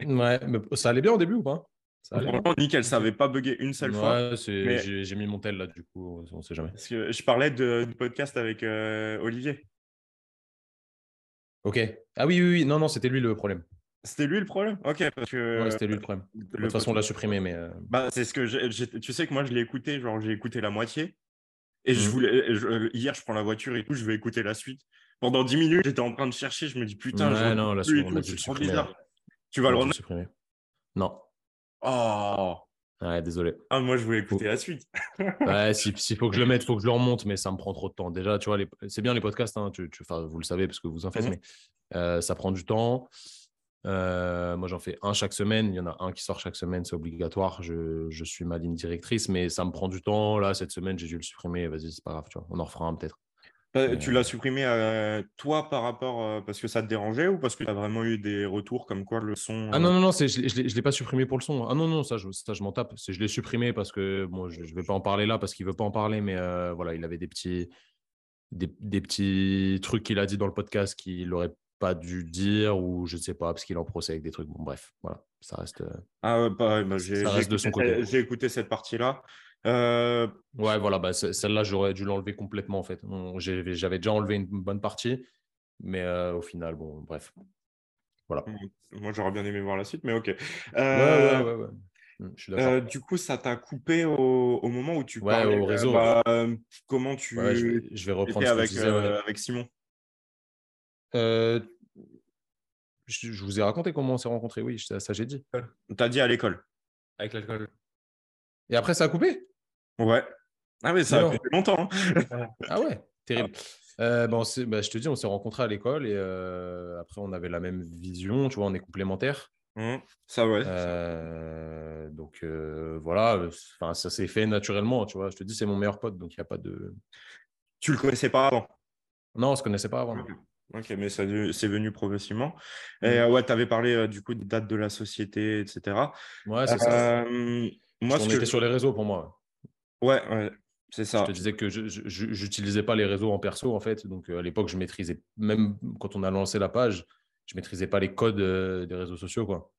Ouais, mais ça allait bien au début ou pas? Franchement, nickel, ça n'avait pas bugué une seule ouais, fois. C'est... Mais... J'ai, j'ai mis mon tel là, du coup, on ne sait jamais. Parce que je parlais de, de podcast avec euh, Olivier. Ok. Ah oui, oui, oui, non, non, c'était lui le problème. C'était lui le problème? Ok, parce que... Ouais, c'était lui le problème. De toute le... façon, on l'a supprimé, mais... Euh... Bah, c'est ce que j'ai, j'ai... Tu sais que moi, je l'ai écouté, genre j'ai écouté la moitié. Et mmh. je voulais... Je... Hier, je prends la voiture et tout, je vais écouter la suite. Pendant dix minutes, j'étais en train de chercher, je me dis, putain, ouais, non, là, plus, on tout, a dû le supprimer. Bizarre. Tu vas on le remettre? Non. Oh ouais, désolé. Ah, moi, je voulais écouter faut... la suite. Ouais, s'il si faut que je le mette, il faut que je le remonte, mais ça me prend trop de temps. Déjà, tu vois, les... c'est bien les podcasts, hein, tu, tu... Enfin, vous le savez parce que vous en faites, mm-hmm. mais euh, ça prend du temps. Euh, moi, j'en fais un chaque semaine. Il y en a un qui sort chaque semaine, c'est obligatoire. Je, je suis ma ligne directrice, mais ça me prend du temps. Là, cette semaine, j'ai dû le supprimer. Vas-y, c'est pas grave, tu vois. On en refera un peut-être. Bah, mais... Tu l'as supprimé euh, toi par rapport euh, parce que ça te dérangeait ou parce que tu as vraiment eu des retours comme quoi le son euh... Ah non, non, non, c'est, je ne l'ai, l'ai pas supprimé pour le son. Ah non, non, ça, je, ça, je m'en tape. C'est, je l'ai supprimé parce que bon, je ne vais pas en parler là parce qu'il ne veut pas en parler, mais euh, voilà, il avait des petits, des, des petits trucs qu'il a dit dans le podcast qu'il n'aurait pas dû dire ou je ne sais pas parce qu'il est en procès avec des trucs. Bon, bref, voilà, ça reste, euh, ah, ouais, bah, bah, j'ai, ça reste j'ai de son côté. J'ai écouté cette partie-là. Euh... Ouais, voilà, bah, celle-là, j'aurais dû l'enlever complètement en fait. On, j'avais, j'avais déjà enlevé une bonne partie, mais euh, au final, bon, bref. Voilà. Moi, j'aurais bien aimé voir la suite, mais ok. Euh... Ouais, ouais, ouais, ouais. Je suis d'accord. Euh, du coup, ça t'a coupé au, au moment où tu ouais, parlais. Au réseau. Euh, bah, ouais. Comment tu. Ouais, je, vais, je vais reprendre ce que avec, disais, euh, ouais. avec Simon. Euh... Je, je vous ai raconté comment on s'est rencontrés, oui, ça, ça j'ai dit. T'as dit à l'école. Avec l'alcool. Et après, ça a coupé? Ouais. Ah oui, ça non. a coupé longtemps. Hein. Ah ouais, terrible. Euh, bah on bah, je te dis, on s'est rencontrés à l'école et euh, après, on avait la même vision. Tu vois, on est complémentaires. Mmh, ça, ouais. Euh, donc, euh, voilà. Enfin, ça s'est fait naturellement, tu vois. Je te dis, c'est mon meilleur pote, donc il n'y a pas de… Tu le connaissais pas avant? Non, on ne se connaissait pas avant. Ok, mais ça, c'est venu progressivement. Et mmh. euh, ouais, tu avais parlé euh, du coup de date de la société, et cetera. Ouais, c'est euh, ça. Euh... Moi, on était je... sur les réseaux pour moi. Ouais, ouais, c'est ça. Je te disais que je, je, j'utilisais pas les réseaux en perso en fait. Donc à l'époque, je maîtrisais même quand on a lancé la page, je maîtrisais pas les codes euh, des réseaux sociaux quoi.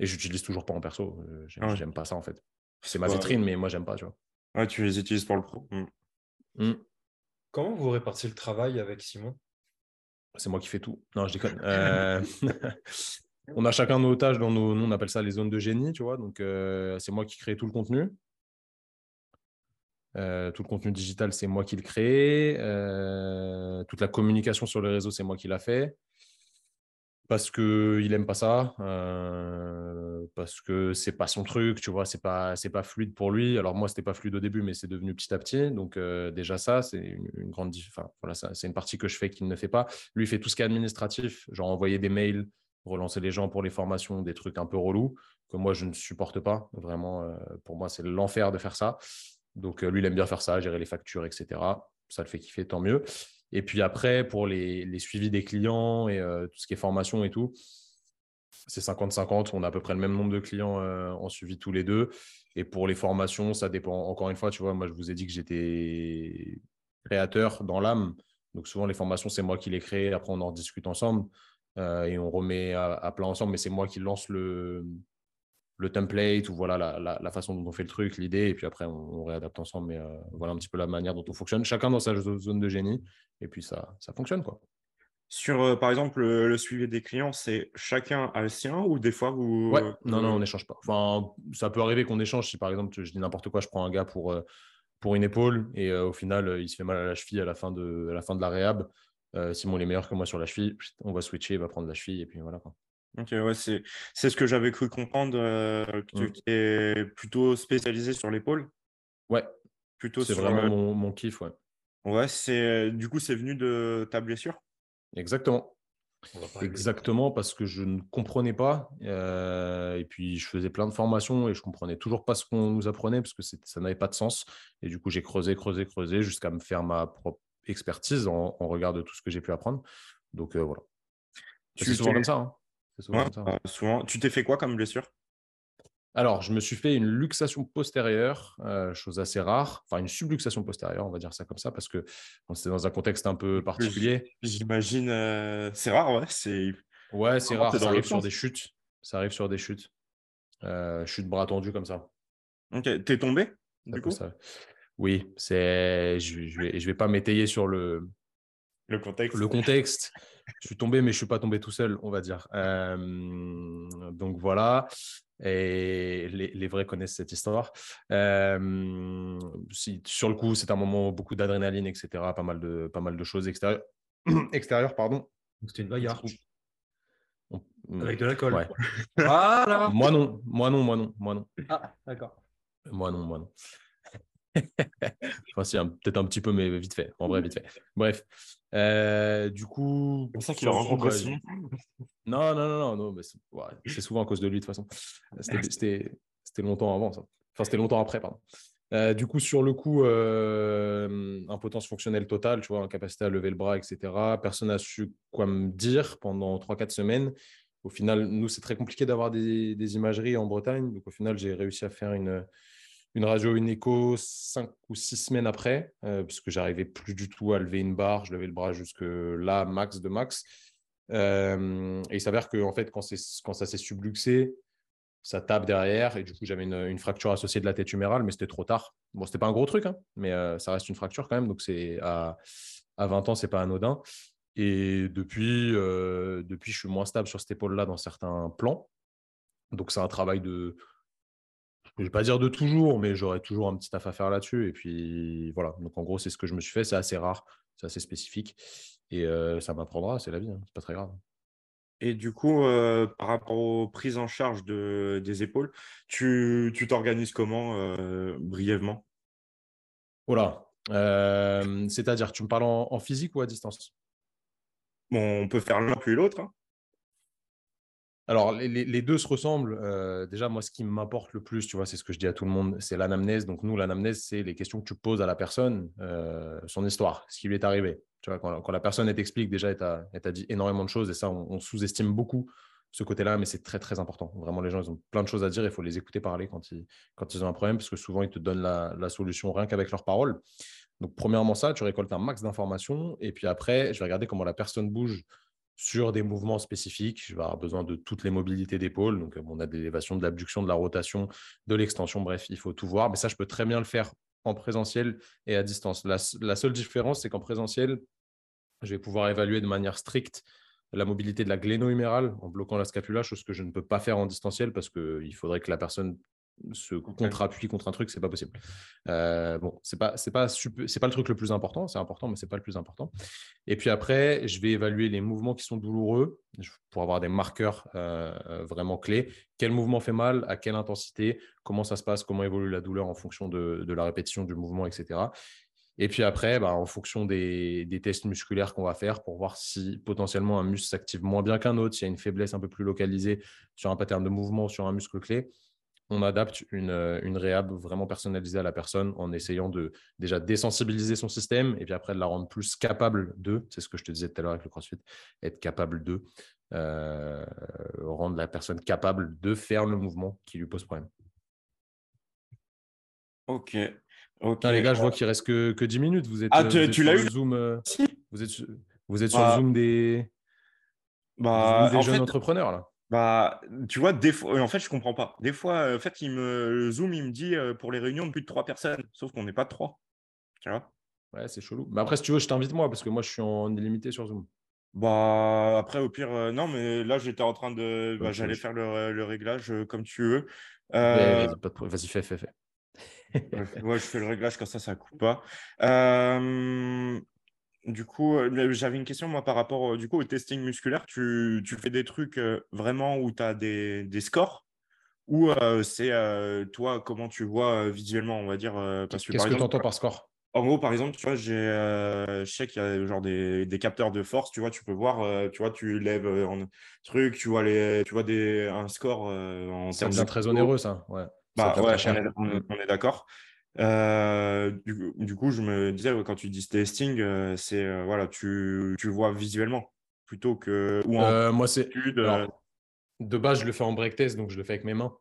Et j'utilise toujours pas en perso. J'aime, ouais. j'aime pas ça en fait. C'est ma vitrine, ouais. mais moi j'aime pas, tu vois. Ouais, tu les utilises pour le pro. Mmh. Mmh. Comment vous répartissez le travail avec Simon? C'est moi qui fais tout. Non, je déconne. Euh... On a chacun nos tâches dans nos, nous on appelle ça les zones de génie, tu vois. Donc euh, c'est moi qui crée tout le contenu, euh, tout le contenu digital, c'est moi qui le crée, euh, toute la communication sur les réseaux, c'est moi qui l'a fait, parce que il aime pas ça, euh, parce que c'est pas son truc, tu vois, c'est pas c'est pas fluide pour lui. Alors moi c'était pas fluide au début, mais c'est devenu petit à petit. Donc euh, déjà ça c'est une, une grande, enfin voilà, ça, c'est une partie que je fais qu'il ne fait pas. Lui il fait tout ce qui est administratif, genre envoyer des mails. relancer les gens pour les formations, des trucs un peu relous que moi, je ne supporte pas. Vraiment, euh, pour moi, c'est l'enfer de faire ça. Donc, euh, lui, il aime bien faire ça, gérer les factures, et cetera. Ça le fait kiffer, tant mieux. Et puis après, pour les, les suivis des clients et euh, tout ce qui est formation et tout, c'est cinquante cinquante. On a à peu près le même nombre de clients euh, en suivi tous les deux. Et pour les formations, ça dépend. Encore une fois, tu vois, moi, je vous ai dit que j'étais créateur dans l'âme. Donc, souvent, les formations, c'est moi qui les crée. Après, on en discute ensemble euh, et on remet à, à plat ensemble. Mais c'est moi qui lance le, le template ou voilà, la, la, la façon dont on fait le truc, l'idée. Et puis après, on, on réadapte ensemble. Mais euh, voilà un petit peu la manière dont on fonctionne. Chacun dans sa zone de génie. Et puis, ça, ça fonctionne, quoi. Sur, euh, par exemple, le, le suivi des clients, c'est chacun a le sien ou des fois vous… Ouais, non, non, on n'échange pas. Enfin, ça peut arriver qu'on échange. Si par exemple, je dis n'importe quoi, je prends un gars pour… Euh, pour une épaule et euh, au final euh, il se fait mal à la cheville à la fin de, à la, fin de la réhab. euh, Simon est meilleur que moi sur la cheville, on va switcher, il va prendre la cheville et puis voilà quoi. Ok, ouais, c'est, c'est ce que j'avais cru comprendre, euh, que mmh. tu es plutôt spécialisé sur l'épaule. Ouais, plutôt c'est sur, vraiment euh... mon, mon kiff. Ouais, ouais, c'est, du coup c'est venu de ta blessure. Exactement, exactement, parce que je ne comprenais pas euh, et puis je faisais plein de formations et je comprenais toujours pas ce qu'on nous apprenait parce que ça n'avait pas de sens et du coup j'ai creusé, creusé, creusé jusqu'à me faire ma propre expertise en, en regard de tout ce que j'ai pu apprendre. Donc euh, voilà, tu c'est souvent comme ça, hein. C'est souvent, ouais, comme ça, hein. euh, souvent. Tu t'es fait quoi comme blessure? Alors je me suis fait une luxation postérieure, euh, chose assez rare, enfin une subluxation postérieure, on va dire ça comme ça, parce que bon, c'était dans un contexte un peu particulier. J'imagine, euh, c'est rare, ouais. C'est... Ouais, c'est rare, ça arrive sur des chutes, ça arrive sur des chutes, euh, chute bras tendu comme ça. Ok, t'es tombé du coup ? Ça... Oui, c'est... je, je vais, je vais pas m'étayer sur le... Le contexte. Le contexte. Je suis tombé, mais je ne suis pas tombé tout seul, on va dire. Euh, donc voilà. Et les, les vrais connaissent cette histoire. Euh, si, sur le coup, c'est un moment beaucoup d'adrénaline, et cetera. Pas mal de, pas mal de choses extérieures. Extérieures, pardon. Donc c'était une bagarre. On... Avec de l'alcool. Ouais. Voilà. Moi non, moi non, moi non, moi non. Ah, d'accord. Moi non, moi non. Enfin, c'est un, peut-être un petit peu, mais vite fait. En vrai, vite fait. Bref. Euh, du coup. C'est ça qu'il a rencontré Simon. Non, non, non, non, non, mais c'est, ouais, c'est souvent à cause de lui, de toute façon. C'était, c'était, c'était longtemps avant, ça. Enfin, c'était longtemps après, pardon. Euh, du coup, sur le coup, euh, impotence fonctionnelle totale, tu vois, incapacité à lever le bras, et cetera. Personne n'a su quoi me dire pendant trois quatre semaines. Au final, nous, c'est très compliqué d'avoir des, des imageries en Bretagne. Donc, au final, j'ai réussi à faire une. Une radio, une écho, cinq ou six semaines après, euh, parce que j'arrivais plus du tout à lever une barre. Je levais le bras jusque là, max de max. Euh, et il s'avère que en fait, quand, c'est, quand ça s'est subluxé, ça tape derrière. Et du coup, j'avais une, une fracture associée de la tête humérale, mais c'était trop tard. Bon, c'était pas un gros truc, hein, mais euh, ça reste une fracture quand même. Donc, c'est à, à vingt ans, c'est pas anodin. Et depuis, euh, depuis, je suis moins stable sur cette épaule-là dans certains plans. Donc, c'est un travail de... Je ne vais pas dire de toujours, mais j'aurais toujours un petit taf à faire là-dessus. Et puis, voilà. Donc, en gros, c'est ce que je me suis fait. C'est assez rare, c'est assez spécifique. Et euh, ça m'apprendra, c'est la vie, hein. C'est pas très grave. Et du coup, euh, par rapport aux prises en charge de, des épaules, tu, tu t'organises comment, euh, brièvement? Voilà. Euh, c'est-à-dire, tu me parles en, en physique ou à distance? Bon, on peut faire l'un puis l'autre, hein. Alors, les, les deux se ressemblent. Euh, déjà, moi, ce qui m'importe le plus, tu vois, c'est ce que je dis à tout le monde, c'est l'anamnèse. Donc, nous, l'anamnèse, c'est les questions que tu poses à la personne, euh, son histoire, ce qui lui est arrivé. Tu vois, quand, quand la personne, elle t'explique, déjà, elle t'a, elle t'a dit énormément de choses. Et ça, on, on sous-estime beaucoup ce côté-là, mais c'est très, très important. Vraiment, les gens, ils ont plein de choses à dire. Il faut les écouter parler quand ils, quand ils ont un problème, parce que souvent, ils te donnent la, la solution rien qu'avec leurs paroles. Donc, premièrement, ça, tu récoltes un max d'informations. Et puis après, je vais regarder comment la personne bouge sur des mouvements spécifiques. Je vais avoir besoin de toutes les mobilités d'épaule. Donc, on a de l'élévation, de l'abduction, de la rotation, de l'extension. Bref, il faut tout voir. Mais ça, je peux très bien le faire en présentiel et à distance. La, la seule différence, c'est qu'en présentiel, je vais pouvoir évaluer de manière stricte la mobilité de la gléno-humérale en bloquant la scapula, chose que je ne peux pas faire en distanciel parce qu'il faudrait que la personne se contre-appuie contre un truc, c'est pas possible. Euh, bon, c'est pas, c'est pas, c'est pas le truc le plus important. C'est important, mais c'est pas le plus important. Et puis après, je vais évaluer les mouvements qui sont douloureux pour avoir des marqueurs euh, vraiment clés. Quel mouvement fait mal, à quelle intensité, comment ça se passe, comment évolue la douleur en fonction de, de la répétition du mouvement, et cetera. Et puis après, bah, en fonction des, des tests musculaires qu'on va faire pour voir si potentiellement un muscle s'active moins bien qu'un autre, s'il y a une faiblesse un peu plus localisée sur un pattern de mouvement ou sur un muscle clé, on adapte une, une réhab vraiment personnalisée à la personne en essayant de déjà désensibiliser son système et puis après de la rendre plus capable de, c'est ce que je te disais tout à l'heure avec le CrossFit, être capable de euh, rendre la personne capable de faire le mouvement qui lui pose problème. Ok. Okay. Ah, les gars, je vois qu'il ne reste que, que dix minutes. Vous êtes, ah, tu, vous êtes tu l'as eu Zoom, euh, vous êtes, vous êtes bah, sur le Zoom des, bah, des jeunes fait, entrepreneurs, là. Bah, tu vois, des fois, en fait, je ne comprends pas. Des fois, en fait, il me, le Zoom, il me dit euh, pour les réunions de plus de trois personnes, sauf qu'on n'est pas trois. Tu vois ? Ouais, c'est chelou. Bah, après, si tu veux, je t'invite moi, parce que moi, je suis en illimité sur Zoom. Bah, après, au pire, euh, non, mais là, j'étais en train de… Bah, j'allais faire le, le réglage euh, comme tu veux. Euh... Vas-y, vas-y, fais, fais, fais. Ouais, je fais le réglage comme ça, ça coupe pas. Euh, du coup, j'avais une question moi par rapport du coup, au testing musculaire. Tu, tu fais des trucs euh, vraiment où tu as des, des scores ou euh, c'est euh, toi comment tu vois euh, visuellement, on va dire. Euh, parce que, Qu'est-ce par que tu entends par score ? En gros, par exemple, tu vois, j'ai, euh, je sais qu'il y a genre des, des capteurs de force. Tu vois, tu peux voir, euh, tu vois, tu lèves euh, un truc, tu vois, les, tu vois des, un score euh, en termes de. C'est très onéreux, ça, ouais. Bah, ouais, on, est, on, est, on est d'accord. Euh, du, du coup, je me disais, ouais, quand tu dis testing, euh, c'est euh, voilà, tu, tu vois visuellement plutôt que. Ou en euh, moi, c'est. Alors, de base, je le fais en break test, donc je le fais avec mes mains.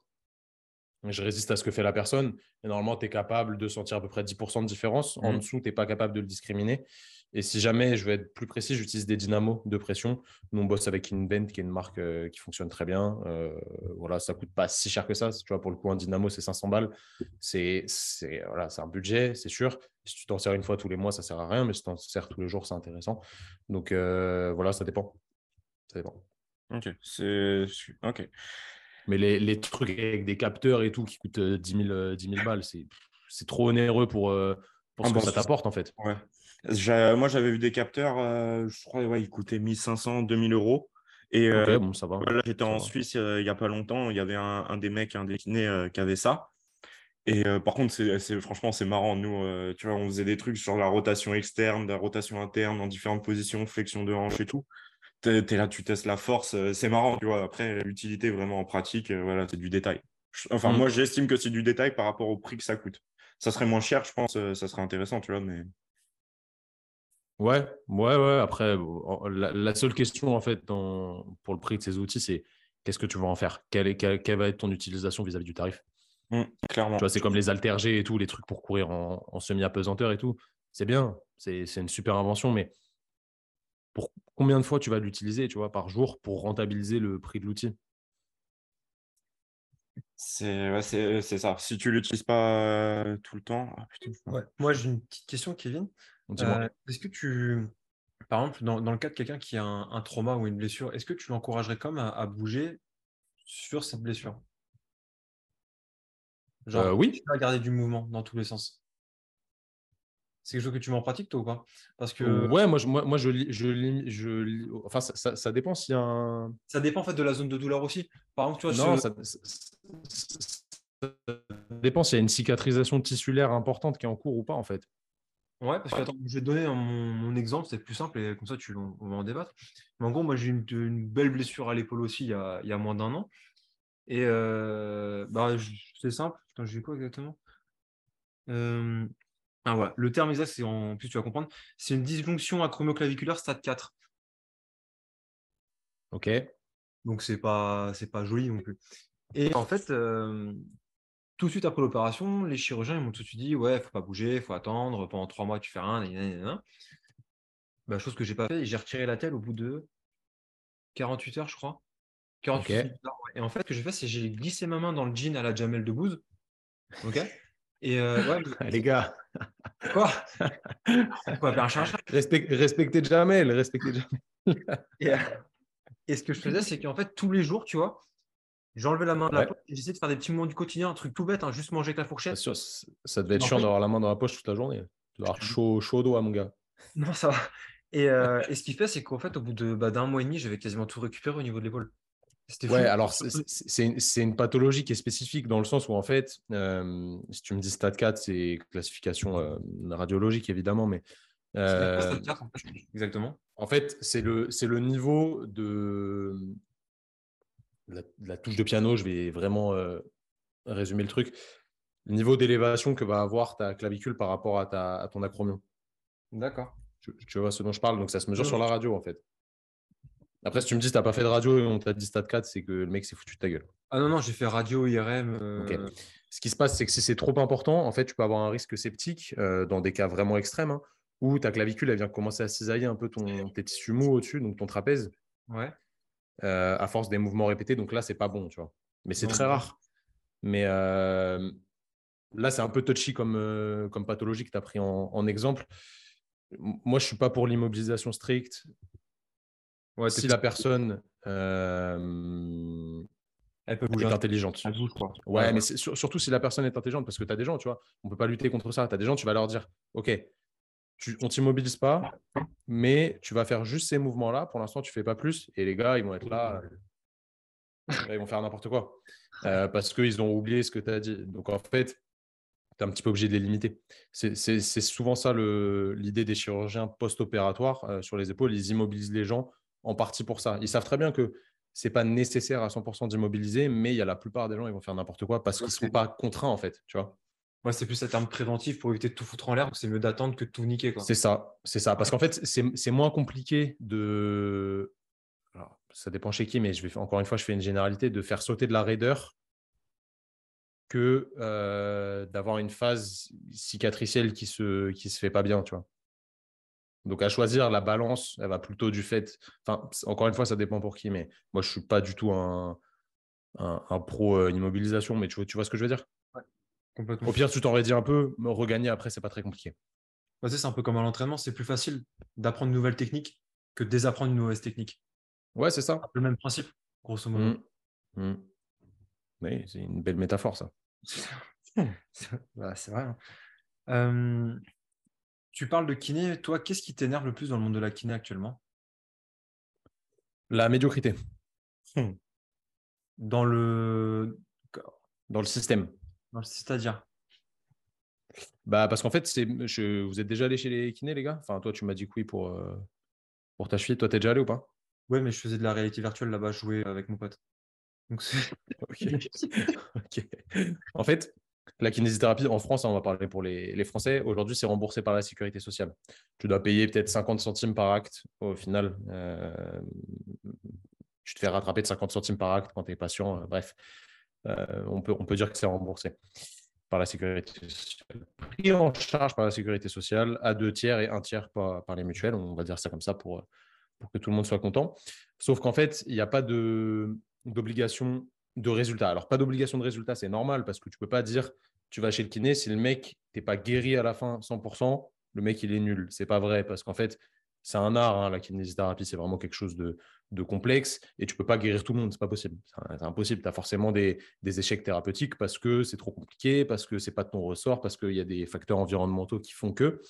Je résiste à ce que fait la personne. Et normalement, tu es capable de sentir à peu près dix pour cent de différence. En mmh. dessous, tu n'es pas capable de le discriminer. Et si jamais je veux être plus précis, j'utilise des dynamos de pression. Nous, on bosse avec Invent, qui est une marque euh, qui fonctionne très bien. Euh, voilà, ça ne coûte pas si cher que ça. Tu vois, pour le coup, un dynamo, c'est cinq cents balles. C'est, c'est, voilà, c'est un budget, c'est sûr. Si tu t'en sers une fois tous les mois, ça ne sert à rien. Mais si tu t'en sers tous les jours, c'est intéressant. Donc, euh, voilà, ça dépend. Ça dépend. OK. C'est... OK. Mais les, les trucs avec des capteurs et tout qui coûtent dix mille balles, c'est, c'est trop onéreux pour, pour ce ah que bon, ça t'apporte en fait. Ouais. J'ai, moi, j'avais vu des capteurs, euh, je crois ouais, ils coûtaient mille cinq cents, deux mille euros. Et okay, euh, bon, ça va. Là, j'étais ça en va. Suisse euh, il n'y a pas longtemps, il y avait un, un des mecs, un des kinés euh, qui avait ça. Et euh, par contre, c'est, c'est, franchement, c'est marrant. Nous, euh, tu vois, on faisait des trucs sur la rotation externe, la rotation interne, en différentes positions, flexion de hanche et tout. T'es, t'es là, tu testes la force, c'est marrant, tu vois. Après, l'utilité vraiment en pratique, euh, voilà, c'est du détail. Enfin, mmh. moi, j'estime que c'est du détail par rapport au prix que ça coûte. Ça serait moins cher, je pense, euh, ça serait intéressant, tu vois, mais... Ouais, ouais, ouais. Après, la, la seule question, en fait, dans, pour le prix de ces outils, c'est qu'est-ce que tu vas en faire ? Quelle, est, quelle, quelle va être ton utilisation vis-à-vis du tarif ? Mmh, clairement. Tu vois, c'est comme les haltères-G et tout, les trucs pour courir en, en semi-apesanteur et tout. C'est bien, c'est, c'est une super invention, mais... Pour combien de fois tu vas l'utiliser, tu vois, par jour pour rentabiliser le prix de l'outil ? C'est, ouais, c'est, c'est ça. Si tu ne l'utilises pas euh, tout le temps. Ah, putain. Ouais. Moi, j'ai une petite question, Kevin. Euh, est-ce que tu, par exemple, dans, dans le cas de quelqu'un qui a un, un trauma ou une blessure, est-ce que tu l'encouragerais comme à, à bouger sur cette blessure ? Genre, euh, oui. Tu vas garder du mouvement dans tous les sens. C'est quelque chose que tu m'en pratiques, toi, ou pas ? Parce que... Ouais, moi, je, moi, moi je, je, je, je... Enfin, ça, ça, ça dépend s'il y a un... Ça dépend, en fait, de la zone de douleur aussi. Par exemple, tu vois... Non, ce... ça, ça, ça, ça dépend s'il y a une cicatrisation tissulaire importante qui est en cours ou pas, en fait. Ouais, parce que, attends, je vais te donner mon, mon exemple, c'est plus simple, et comme ça, tu, on, on va en débattre. Mais en gros, moi, j'ai une, une belle blessure à l'épaule aussi, il y a, il y a moins d'un an. Et euh, bah, je, c'est simple. Putain, j'ai quoi, exactement euh... Ah, voilà. Le terme exact, c'est en plus tu vas comprendre, c'est une dysfonction acromioclaviculaire stade quatre. Ok. Donc c'est pas c'est pas joli non plus. Et en fait, euh, tout de suite après l'opération, les chirurgiens ils m'ont tout de suite dit ouais, faut pas bouger, faut attendre, pendant trois mois tu fais rien, nanana. Bah, chose que j'ai pas fait, j'ai retiré la telle au bout de quarante-huit heures, je crois. quarante-huit okay. heures, ouais. Et en fait, ce que j'ai fait, c'est que j'ai glissé ma main dans le jean à la Jamel Debbouze. Ok. Et euh, ouais, mais... Les gars, quoi, quoi ben, Respect, respectez Jamel, respectez Jamel. et, euh, et ce que je faisais, c'est qu'en fait, tous les jours, tu vois, j'enlevais la main de la ouais. poche et j'essayais de faire des petits moments du quotidien, un truc tout bête, hein, juste manger avec la fourchette. Bien sûr, ça devait être chiant d'avoir la main dans la poche toute la journée. D'avoir chaud, chaud au doigt, mon gars. Non, ça va. Et, euh, et ce qui fait, c'est qu'en fait, au bout de, bah, d'un mois et demi, j'avais quasiment tout récupéré au niveau de l'épaule. C'était ouais, fou. Alors c'est une, une pathologie qui est spécifique dans le sens où en fait, euh, si tu me dis stade quatre, c'est classification euh, radiologique évidemment, mais euh, stade quatre, en fait. Exactement. En fait, c'est le c'est le niveau de la, de la touche de piano. Je vais vraiment euh, résumer le truc. Le niveau d'élévation que va avoir ta clavicule par rapport à ta à ton acromion. D'accord. Tu, tu vois ce dont je parle. Donc ça se mesure sur la radio en fait. Après, si tu me dis que tu n'as pas fait de radio et on t'a dit stade quatre, c'est que le mec s'est foutu de ta gueule. Ah non, non, j'ai fait radio, I R M. Euh... Okay. Ce qui se passe, c'est que si c'est trop important, en fait, tu peux avoir un risque septique euh, dans des cas vraiment extrêmes hein, où ta clavicule, elle vient commencer à cisailler un peu ton, tes tissus mous au-dessus, donc ton trapèze, ouais. euh, à force des mouvements répétés. Donc là, c'est pas bon, tu vois. Mais c'est très rare. Mais euh, là, c'est un peu touchy comme, euh, comme pathologie que tu as pris en, en exemple. Moi, je ne suis pas pour l'immobilisation stricte. Ouais, si la personne euh... elle peut bouger. Est intelligente. Elle bouge, quoi. Ouais, ouais, mais sur, surtout si la personne est intelligente, parce que tu as des gens, tu vois, on ne peut pas lutter contre ça. Tu as des gens, tu vas leur dire, OK, tu, on ne t'immobilise pas, mais tu vas faire juste ces mouvements-là. Pour l'instant, tu ne fais pas plus. Et les gars, ils vont être là. Ouais, ils vont faire n'importe quoi. Euh, parce qu'ils ont oublié ce que tu as dit. Donc, en fait, tu es un petit peu obligé de les limiter. C'est souvent ça l'idée des chirurgiens post-opératoires euh, sur les épaules. Ils immobilisent les gens. En partie pour ça. Ils savent très bien que ce n'est pas nécessaire à cent pour cent d'immobiliser, mais il y a la plupart des gens, ils vont faire n'importe quoi parce qu'ils ne sont pas contraints, en fait. Tu vois. Moi, c'est plus un terme préventif pour éviter de tout foutre en l'air. C'est mieux d'attendre que de tout niquer. C'est ça. C'est ça. Parce qu'en fait, c'est moins compliqué de... Alors, ça dépend chez qui, mais je vais... encore une fois, je fais une généralité de faire sauter de la raideur que euh, d'avoir une phase cicatricielle qui se, qui se fait pas bien, tu vois. Donc, à choisir, la balance, elle va plutôt du fait… Enfin, encore une fois, ça dépend pour qui, mais moi, je ne suis pas du tout un, un, un pro euh, immobilisation, mais tu vois, tu vois ce que je veux dire ? Ouais, complètement. Au pire, tu t'en rédis un peu, mais regagner après, ce n'est pas très compliqué. Bah, c'est un peu comme à l'entraînement, c'est plus facile d'apprendre une nouvelle technique que de désapprendre une mauvaise technique. Ouais, c'est ça. C'est un peu le même principe, grosso modo. Mmh. Mmh. Oui, c'est une belle métaphore, ça. Bah, c'est vrai. Hein. Euh... Tu parles de kiné, toi, qu'est-ce qui t'énerve le plus dans le monde de la kiné actuellement? La médiocrité. Hmm. Dans le... Dans le système. Dans le... C'est-à-dire? Bah, parce qu'en fait, je... vous êtes déjà allé chez les kinés, les gars? Enfin, toi, tu m'as dit que oui pour, euh... pour ta cheville. Toi, t'es déjà allé ou pas? Oui, mais je faisais de la réalité virtuelle là-bas, jouer avec mon pote. Donc, okay. Okay. En fait... La kinésithérapie, en France, on va parler pour les, les Français, aujourd'hui, c'est remboursé par la sécurité sociale. Tu dois payer peut-être cinquante centimes par acte. Au final, euh, tu te fais rattraper de cinquante centimes par acte quand tu es patient. Euh, bref, euh, on peut, on peut dire que c'est remboursé par la sécurité sociale. Pris en charge par la sécurité sociale à deux tiers et un tiers par, par les mutuelles. On va dire ça comme ça pour, pour que tout le monde soit content. Sauf qu'en fait, il n'y a pas d'obligation de résultats. Alors, pas d'obligation de résultat, c'est normal parce que tu peux pas dire tu vas chez le kiné, si le mec, t'es pas guéri à la fin cent pour cent, le mec, il est nul. C'est pas vrai parce qu'en fait, c'est un art, hein, la kinésithérapie, c'est vraiment quelque chose de, de complexe et tu peux pas guérir tout le monde, c'est pas possible. C'est impossible. Tu as forcément des, des échecs thérapeutiques parce que c'est trop compliqué, parce que c'est pas de ton ressort, parce qu'il y a des facteurs environnementaux qui font que.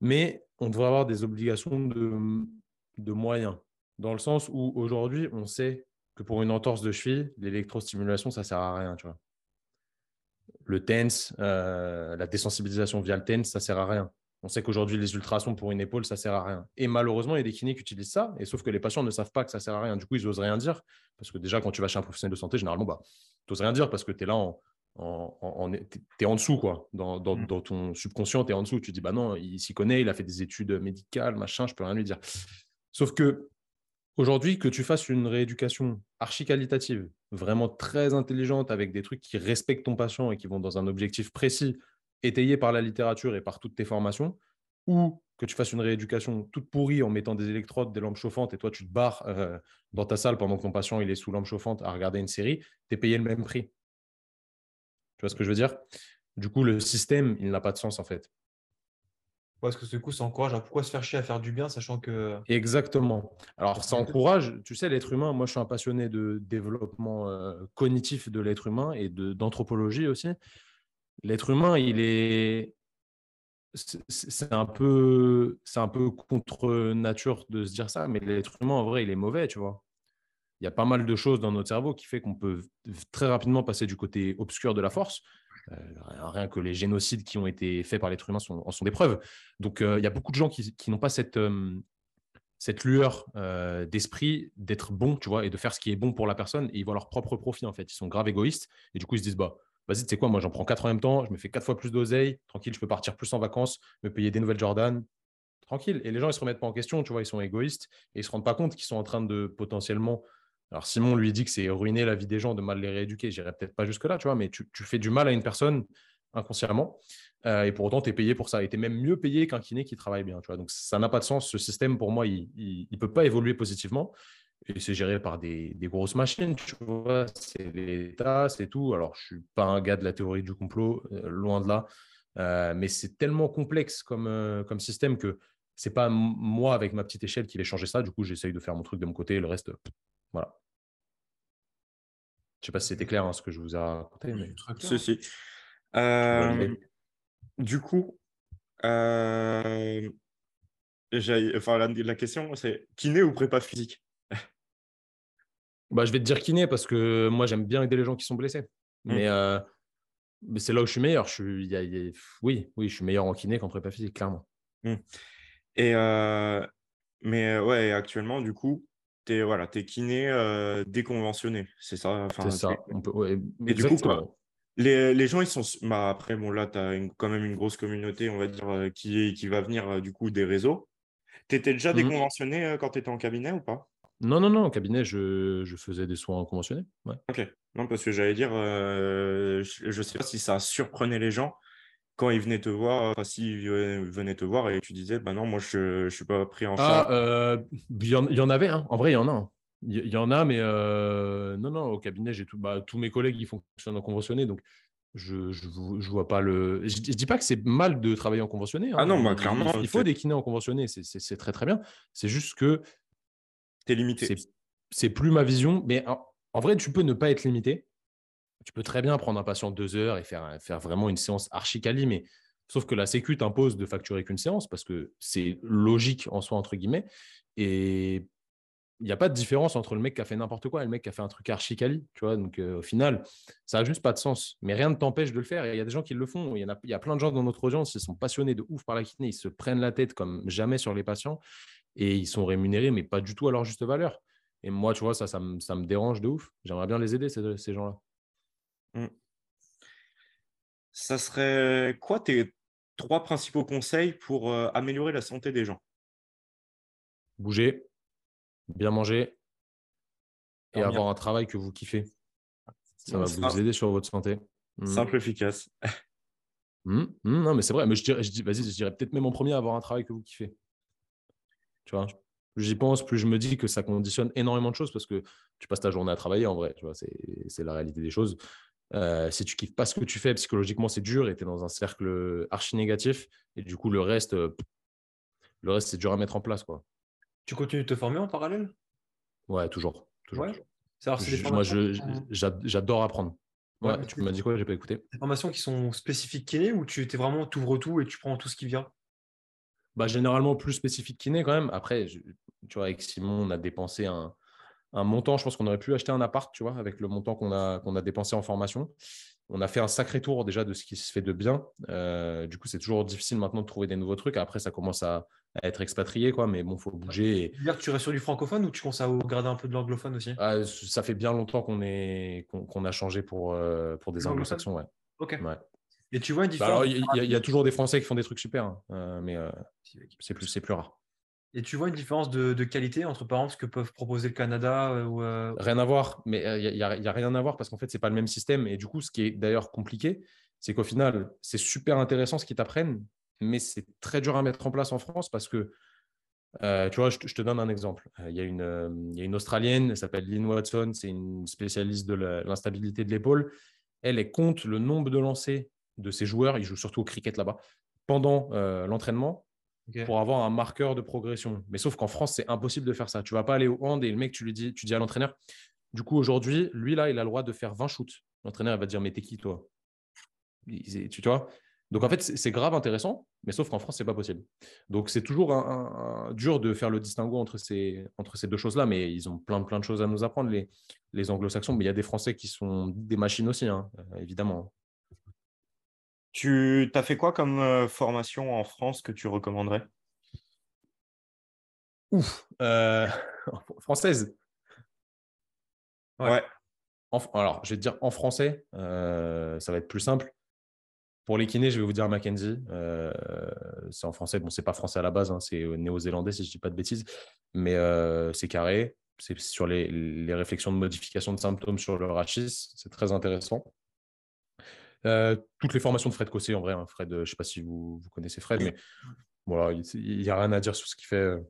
Mais on devrait avoir des obligations de, de moyens dans le sens où aujourd'hui, on sait que pour une entorse de cheville, l'électrostimulation, ça ne sert à rien. Tu vois. Le tense, euh, la désensibilisation via le tense, ça ne sert à rien. On sait qu'aujourd'hui, les ultrasons pour une épaule, ça ne sert à rien. Et malheureusement, il y a des kinés qui utilisent ça, et sauf que les patients ne savent pas que ça ne sert à rien. Du coup, ils n'osent rien dire. Parce que déjà, quand tu vas chez un professionnel de santé, généralement, bah, tu n'oses rien dire parce que tu es là, en, en, en, en, t'es en dessous, quoi. Dans, dans, dans ton subconscient, tu es en dessous. Tu dis, bah non, il s'y connaît, il a fait des études médicales, machin, je ne peux rien lui dire. Sauf que, aujourd'hui, que tu fasses une rééducation archi-qualitative, vraiment très intelligente, avec des trucs qui respectent ton patient et qui vont dans un objectif précis, étayé par la littérature et par toutes tes formations, ou que tu fasses une rééducation toute pourrie en mettant des électrodes, des lampes chauffantes, et toi, tu te barres euh, dans ta salle pendant que ton patient il est sous lampe chauffante à regarder une série, tu es payé le même prix. Tu vois ce que je veux dire? Du coup, le système, il n'a pas de sens, en fait. Parce que ce coup, ça encourage à pourquoi se faire chier à faire du bien, sachant que… Exactement. Alors, ça encourage, tu sais, l'être humain. Moi, je suis un passionné de développement euh, cognitif de l'être humain et d'anthropologie aussi. L'être humain, il est… C'est un peu, c'est un peu contre nature de se dire ça, mais l'être humain, en vrai, il est mauvais, tu vois. il y a pas mal de choses dans notre cerveau qui fait qu'on peut très rapidement passer du côté obscur de la force. Euh, rien que les génocides qui ont été faits par l'être humain sont, en sont des preuves. Donc, euh, il y a beaucoup de gens qui, qui n'ont pas cette, euh, cette lueur euh, d'esprit d'être bon, tu vois, et de faire ce qui est bon pour la personne. Et ils voient leur propre profit, en fait. Ils sont grave égoïstes. Et du coup, ils se disent, bah, vas-y, tu sais quoi, moi, j'en prends quatre en même temps. Je me fais quatre fois plus d'oseille. Tranquille, je peux partir plus en vacances, me payer des nouvelles Jordan. Tranquille. Et les gens, ils se remettent pas en question, tu vois. Ils sont égoïstes et ils se rendent pas compte qu'ils sont en train de potentiellement... Alors, Simon lui dit que c'est ruiner la vie des gens de mal les rééduquer. J'irai peut-être pas jusque-là, tu vois, mais tu, tu fais du mal à une personne inconsciemment euh, et pour autant, tu es payé pour ça. Et tu es même mieux payé qu'un kiné qui travaille bien, tu vois. Donc, ça n'a pas de sens. Ce système, pour moi, il ne peut pas évoluer positivement et c'est géré par des, des grosses machines, tu vois. C'est l'État, c'est tout. Alors, je ne suis pas un gars de la théorie du complot, euh, loin de là, euh, mais c'est tellement complexe comme, euh, comme système que ce n'est pas m- moi, avec ma petite échelle, qui vais changer ça. Du coup, j'essaye de faire mon truc de mon côté et le reste, pff, voilà. Je ne sais pas si c'était clair hein, ce que je vous ai raconté. Mais... Si, si. Euh, du coup, euh, j'ai, enfin, la, la question, c'est kiné ou prépa physique? Bah, je vais te dire kiné parce que moi, j'aime bien aider les gens qui sont blessés. Mmh. Mais, euh, mais c'est là où je suis meilleur. Je suis, y a, y a, oui, oui, je suis meilleur en kiné qu'en prépa physique, clairement. Mmh. Et, euh, mais ouais, actuellement, du coup, t'es voilà, t'es kiné euh, déconventionné, c'est ça, enfin, c'est ça. T'es... On peut... ouais, et du coup quoi, les, les gens ils sont bah, après bon là t'as une, quand même une grosse communauté on va dire euh, qui, qui va venir euh, du coup des réseaux. T'étais déjà mmh. déconventionné euh, quand t'étais en cabinet ou pas? Non non non, en cabinet je, je faisais des soins conventionnés, ouais. Ok, non parce que j'allais dire euh, je, je sais pas si ça surprenait les gens quand ils venaient te voir, enfin s'ils venaient te voir et tu disais, ben bah non, moi je ne suis pas pris en charge. Ah, euh, il y, y en avait, hein. En vrai, il y en a. Il hein. y, y en a, mais euh, non, non, au cabinet, j'ai tout, bah, tous mes collègues, ils fonctionnent en conventionné, donc je ne vois pas le... Je ne dis pas que c'est mal de travailler en conventionné. Hein. Ah non, bah, clairement. Il, il faut des kinés en conventionné, c'est, c'est, c'est très, très bien. C'est juste que... Tu es limité. C'est, c'est plus ma vision, mais en, en vrai, tu peux ne pas être limité. Tu peux très bien prendre un patient deux heures et faire, faire vraiment une séance archi-cali, mais sauf que la Sécu t'impose de facturer qu'une séance parce que c'est logique en soi, entre guillemets. Et il n'y a pas de différence entre le mec qui a fait n'importe quoi et le mec qui a fait un truc archi-cali, tu vois. Donc euh, au final, ça n'a juste pas de sens. Mais rien ne t'empêche de le faire. Il y a des gens qui le font. Il y en a, il y a plein de gens dans notre audience qui sont passionnés de ouf par la kiné. Ils se prennent la tête comme jamais sur les patients et ils sont rémunérés, mais pas du tout à leur juste valeur. Et moi, tu vois, ça, ça, me, ça me dérange de ouf. J'aimerais bien les aider, ces, ces gens-là. Ça serait quoi tes trois principaux conseils pour euh, améliorer la santé des gens? Bouger, bien manger et dormir. Avoir un travail que vous kiffez. Ça va ça. Vous aider sur votre santé. Simple, mmh. efficace. Mmh. Mmh. Non, mais c'est vrai. Mais je dirais, je dis, vas-y, je dirais peut-être même en premier avoir un travail que vous kiffez. Tu vois, plus j'y pense, plus je me dis que ça conditionne énormément de choses parce que tu passes ta journée à travailler en vrai. Tu vois, c'est, c'est la réalité des choses. Euh, si tu kiffes pas ce que tu fais, psychologiquement c'est dur et tu es dans un cercle archi négatif et du coup le reste euh, le reste c'est dur à mettre en place quoi. Tu continues de te former en parallèle? Ouais, toujours, toujours, ouais. toujours. Alors, c'est je, moi je, je, j'adore apprendre, ouais, ouais, tu m'as dit quoi, j'ai pas écouté. Des formations qui sont spécifiques kiné ou tu t'es vraiment t'ouvres tout et tu prends tout ce qui vient? Bah généralement plus spécifique kiné quand même. Après je, tu vois avec Simon on a dépensé un un montant, je pense qu'on aurait pu acheter un appart, tu vois, avec le montant qu'on a, qu'on a dépensé en formation. On a fait un sacré tour déjà de ce qui se fait de bien. Euh, du coup, c'est toujours difficile maintenant de trouver des nouveaux trucs. Après, ça commence à, à être expatrié, quoi. Mais bon, il faut bouger. Et... Là, tu restes sur du francophone ou tu commences à regarder un peu de l'anglophone aussi? Ah, ça fait bien longtemps qu'on, est, qu'on, qu'on a changé pour, euh, pour des anglo-saxons, ouais. Ok. Ouais. Et tu vois une différence? Il bah, y, y, y a toujours des Français qui font des trucs super, hein. euh, mais euh, c'est, plus, c'est plus rare. Et tu vois une différence de, de qualité entre par exemple ce que peuvent proposer le Canada euh, ou euh... Rien à voir, mais il euh, n'y a, a rien à voir parce qu'en fait, ce n'est pas le même système. Et du coup, ce qui est d'ailleurs compliqué, c'est qu'au final, c'est super intéressant ce qu'ils t'apprennent, mais c'est très dur à mettre en place en France parce que, euh, tu vois, je, je te donne un exemple. Il euh, y, euh, y a une Australienne, elle s'appelle Lynn Watson, c'est une spécialiste de la, l'instabilité de l'épaule. Elle, elle compte le nombre de lancers de ses joueurs, ils jouent surtout au cricket là-bas, pendant euh, l'entraînement. Okay. Pour avoir un marqueur de progression. Mais sauf qu'en France, c'est impossible de faire ça. Tu ne vas pas aller au hand et le mec, tu lui dis, tu dis à l'entraîneur, du coup, aujourd'hui, lui, là, il a le droit de faire vingt shoots. L'entraîneur, il va te dire, mais t'es qui, toi? Tu vois? Donc en fait, c'est grave intéressant, mais sauf qu'en France, ce n'est pas possible. Donc c'est toujours un, un, un, dur de faire le distinguo entre ces, entre ces deux choses-là, mais ils ont plein, plein de choses à nous apprendre, les, les anglo-saxons. Mais il y a des Français qui sont des machines aussi, hein, évidemment. Tu as fait quoi comme euh, formation en France que tu recommanderais ? Ouf euh, Française Ouais. ouais. En, alors, je vais te dire en français, euh, ça va être plus simple. Pour les kinés, je vais vous dire Mackenzie. Euh, c'est en français. Bon, c'est pas français à la base, hein, c'est néo-zélandais, si je dis pas de bêtises. Mais euh, c'est carré. C'est sur les, les réflexions de modification de symptômes sur le rachis. C'est très intéressant. Euh, toutes les formations de Fred Cossé, en vrai. Hein, Fred, euh, je sais pas si vous, vous connaissez Fred, mais voilà, il n'y a rien à dire sur ce qu'il fait. Euh,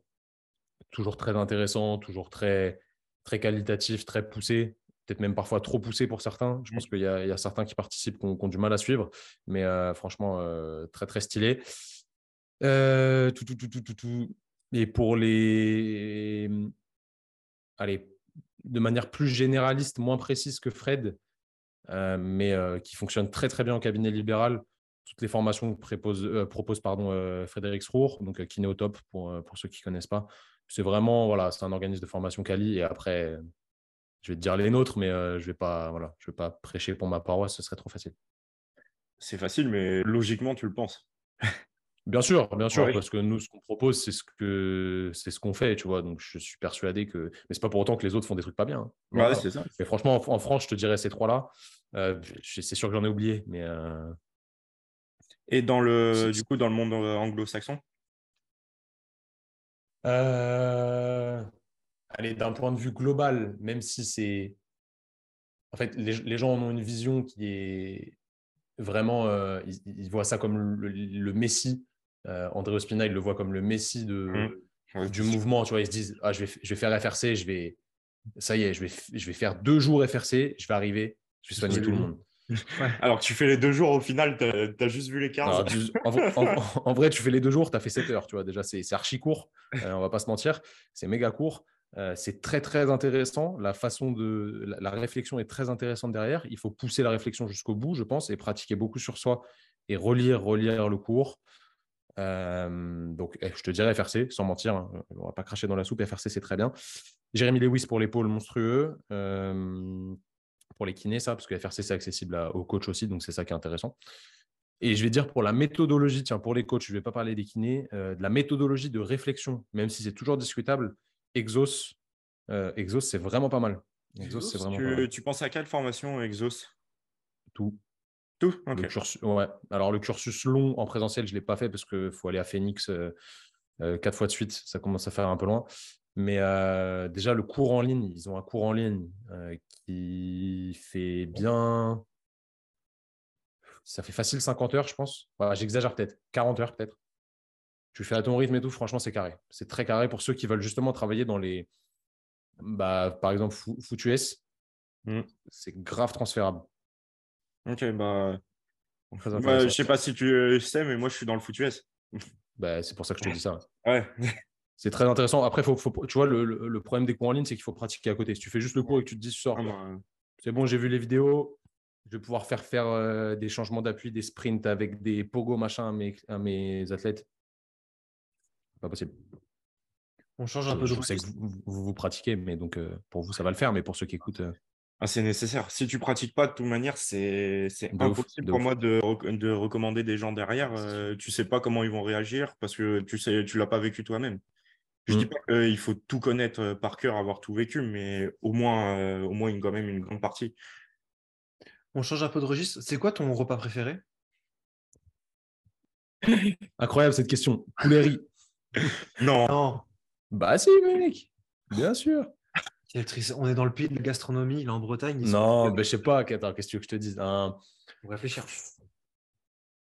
toujours très intéressant, toujours très, très qualitatif, très poussé. Peut-être même parfois trop poussé pour certains. Je pense qu'il y a, il y a certains qui participent qui ont, qui ont du mal à suivre, mais euh, franchement, euh, très, très stylé. Euh, tout, tout, tout, tout, tout, tout. Et pour les... Allez, de manière plus généraliste, moins précise que Fred, euh, mais euh, qui fonctionne très, très bien en cabinet libéral, toutes les formations que propose, euh, propose pardon, euh, Frédéric Srour, donc euh, kiné au top pour, euh, pour ceux qui ne connaissent pas. C'est vraiment, voilà, c'est un organisme de formation quali et après... Euh, je vais te dire les nôtres, mais euh, je ne vais, voilà, vais pas prêcher pour ma paroisse, ce serait trop facile. C'est facile, mais logiquement, tu le penses. Bien sûr, bien sûr, ouais, parce que nous, ce qu'on propose, c'est ce que c'est ce qu'on fait, tu vois. Donc, je suis persuadé que... Mais ce n'est pas pour autant que les autres font des trucs pas bien. Hein. Ouais, voilà. C'est ça. Mais franchement, en, en France, je te dirais ces trois-là. Euh, c'est sûr que j'en ai oublié, mais... Euh... Et dans le, du coup, dans le monde anglo-saxon euh... Allez, d'un point de vue global, même si c'est... En fait, les, les gens en ont une vision qui est vraiment... Euh, ils, ils voient ça comme le, le messie. Euh, André Ospina, il le voit comme le messie de, mmh. du mouvement. Tu vois, ils se disent, ah, je, vais, je vais faire F R C, je vais... Ça y est, je vais, je vais faire deux jours F R C, je vais arriver, je vais soigner tout le monde. Ouais. Alors, tu fais les deux jours, au final, tu as juste vu les quinze. En, en, en vrai, tu fais les deux jours, tu as fait sept heures. Tu vois, déjà, c'est, c'est archi court, euh, on ne va pas se mentir. C'est méga court. Euh, c'est très très intéressant, la façon de la, la réflexion est très intéressante derrière. Il faut pousser la réflexion jusqu'au bout, je pense, et pratiquer beaucoup sur soi et relire relire le cours. Euh, donc je te dirais F R C, sans mentir, hein, on va pas cracher dans la soupe. F R C, c'est très bien. Jérémy Lewis pour l'épaule, monstrueux. Euh, pour les kinés, ça, parce que F R C, c'est accessible à, aux coachs aussi, donc c'est ça qui est intéressant. Et je vais dire pour la méthodologie, tiens, pour les coachs, je vais pas parler des kinés, euh, de la méthodologie de réflexion, même si c'est toujours discutable. Exos, euh, Exos, c'est vraiment pas mal. Exos, Exos c'est vraiment tu, pas mal. Tu penses à quelle formation Exos ? Tout. Tout ? Okay. Le cursus, ouais. Alors, le cursus long en présentiel, je ne l'ai pas fait parce qu'il faut aller à Phoenix euh, euh, quatre fois de suite. Ça commence à faire un peu loin. Mais euh, déjà, le cours en ligne, ils ont un cours en ligne euh, qui fait bien… Ça fait facile cinquante heures, je pense. Voilà, j'exagère peut-être, quarante heures peut-être. Tu fais à ton rythme et tout, franchement, c'est carré. C'est très carré pour ceux qui veulent justement travailler dans les… Bah, par exemple, Foot U S, mm. c'est grave transférable. Ok, bah… bah je ne sais pas si tu sais, mais moi, je suis dans le Foot U S. Bah, c'est pour ça que je te dis ça. Ouais. C'est très intéressant. Après, faut, faut, tu vois, le, le problème des cours en ligne, c'est qu'il faut pratiquer à côté. Si tu fais juste le cours et que tu te dis, sors, ah, bah... c'est bon, j'ai vu les vidéos… Je vais pouvoir faire faire euh, des changements d'appui, des sprints avec des pogos, machin, à mes, à mes athlètes. Pas possible. On change un je, peu de je sais que vous, vous vous pratiquez, mais donc euh, pour vous ça va le faire, mais pour ceux qui écoutent, euh... ah, c'est nécessaire. Si tu pratiques pas de toute manière, c'est c'est de impossible ouf, pour ouf. moi de de recommander des gens derrière. Euh, tu sais pas comment ils vont réagir parce que tu sais tu l'as pas vécu toi-même. Je mm. dis pas qu'il faut tout connaître par cœur, avoir tout vécu, mais au moins euh, au moins une, quand même une grande partie. On change un peu de registre. C'est quoi ton repas préféré? Incroyable cette question. Poulet riz. Non. non. Bah si, mec. Bien sûr. Quelle triste. On est dans le pays de la gastronomie, là en Bretagne. Non, mais bah, je sais pas. Attends, qu'est-ce que tu veux que je te dise un... On va réfléchir.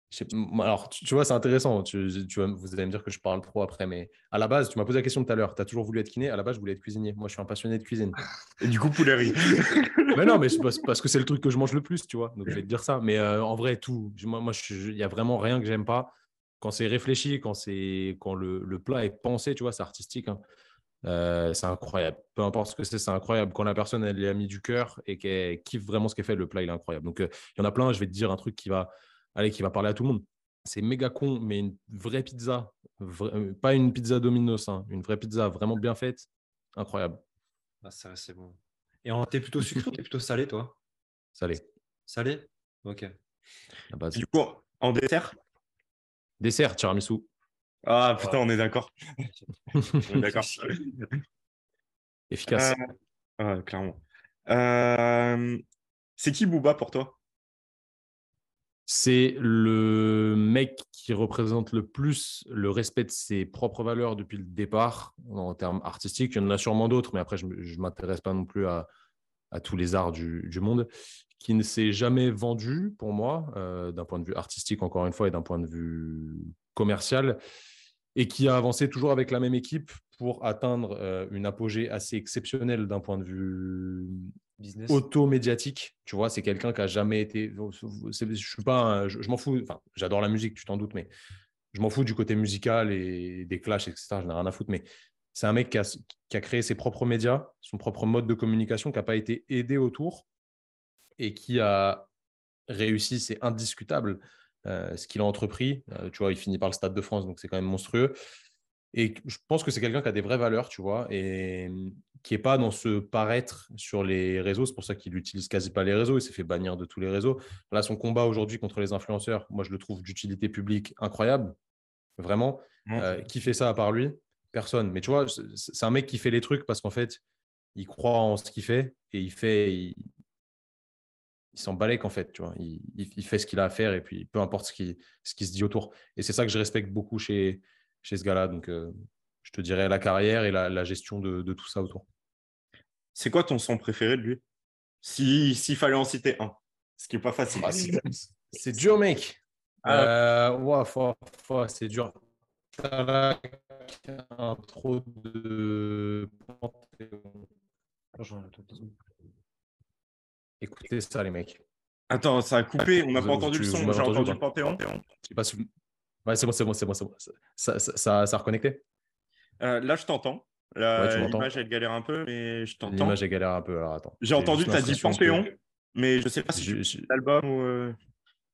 J'sais... Alors, tu vois, c'est intéressant. Tu, tu vas... Vous allez me dire que je parle trop après, mais à la base, tu m'as posé la question tout à l'heure. Tu as toujours voulu être kiné. À la base, je voulais être cuisinier. Moi, je suis un passionné de cuisine. Et du coup, poulet riz. Mais non, mais c'est parce que c'est le truc que je mange le plus, tu vois. Donc, je vais te dire ça. Mais euh, en vrai, tout. Moi, moi il n'y a vraiment rien que j'aime pas. Quand c'est réfléchi, quand, c'est, quand le, le plat est pensé, tu vois, c'est artistique, hein. Euh, c'est incroyable. Peu importe ce que c'est, c'est incroyable. Quand la personne, elle a mis du cœur et qu'elle kiffe vraiment ce qu'elle fait, le plat, il est incroyable. Donc, il euh, y en a plein, je vais te dire un truc qui va, allez, qui va parler à tout le monde. c'est méga con, mais une vraie pizza, vra... pas une pizza Domino's, hein, une vraie pizza vraiment bien faite, incroyable. Ah, ça, c'est bon. Et en... t'es plutôt sucré ou t'es plutôt salé, toi? Salé. Salé? Ok. La base. Du coup, en dessert? Dessert, tiramisu. Ah putain, ouais. On est d'accord. On est d'accord. Efficace. Euh, ouais, clairement. Euh, c'est qui Booba pour toi? C'est le mec qui représente le plus le respect de ses propres valeurs depuis le départ, en termes artistiques. Il y en a sûrement d'autres, mais après, je ne m'intéresse pas non plus à, à tous les arts du, du monde. Qui ne s'est jamais vendu, pour moi, euh, d'un point de vue artistique, encore une fois, et d'un point de vue commercial, et qui a avancé toujours avec la même équipe pour atteindre euh, une apogée assez exceptionnelle d'un point de vue business, automédiatique. Tu vois, c'est quelqu'un qui n'a jamais été... C'est, je suis pas un, je, je m'en fous, enfin, j'adore la musique, tu t'en doutes, mais je m'en fous du côté musical et des clashs, et cetera. Je n'ai rien à foutre, mais c'est un mec qui a, qui a créé ses propres médias, son propre mode de communication, qui n'a pas été aidé autour, et qui a réussi, c'est indiscutable, euh, ce qu'il a entrepris. Euh, tu vois, il finit par le Stade de France, donc c'est quand même monstrueux. Et je pense que c'est quelqu'un qui a des vraies valeurs, tu vois, et qui n'est pas dans ce paraître sur les réseaux. C'est pour ça qu'il n'utilise quasi pas les réseaux. Il s'est fait bannir de tous les réseaux. Là, son combat aujourd'hui contre les influenceurs, moi, je le trouve d'utilité publique incroyable, vraiment. Mmh. Euh, qui fait ça à part lui? Personne. Mais tu vois, c'est un mec qui fait les trucs parce qu'en fait, il croit en ce qu'il fait et il fait... Il... il s'en balèque en fait, tu vois. Il, il, il fait ce qu'il a à faire et puis peu importe ce qui, ce qui se dit autour. Et c'est ça que je respecte beaucoup chez, chez ce gars-là. Donc, euh, je te dirais la carrière et la, la gestion de, de tout ça autour. C'est quoi ton son préféré de lui? Si, s'il fallait en citer un, ce qui n'est pas facile. Ah, c'est, c'est dur, mec. Ah. Euh, ouah, ouah, ouah, c'est dur. Un trop de... Écoutez ça, les mecs. Attends, ça a coupé. On n'a pas entendu le son. J'ai entendu le Panthéon. Ouais, c'est bon, c'est bon, c'est bon, c'est bon. Ça, ça, ça, ça a reconnecté. Euh, là, je t'entends. Là, ouais, l'image, elle galère un peu, mais je t'entends. L'image, elle galère un peu. Alors, attends. J'ai, J'ai entendu, tu as dit Panthéon, que... mais je ne sais pas si je, je... c'est l'album ou. Euh...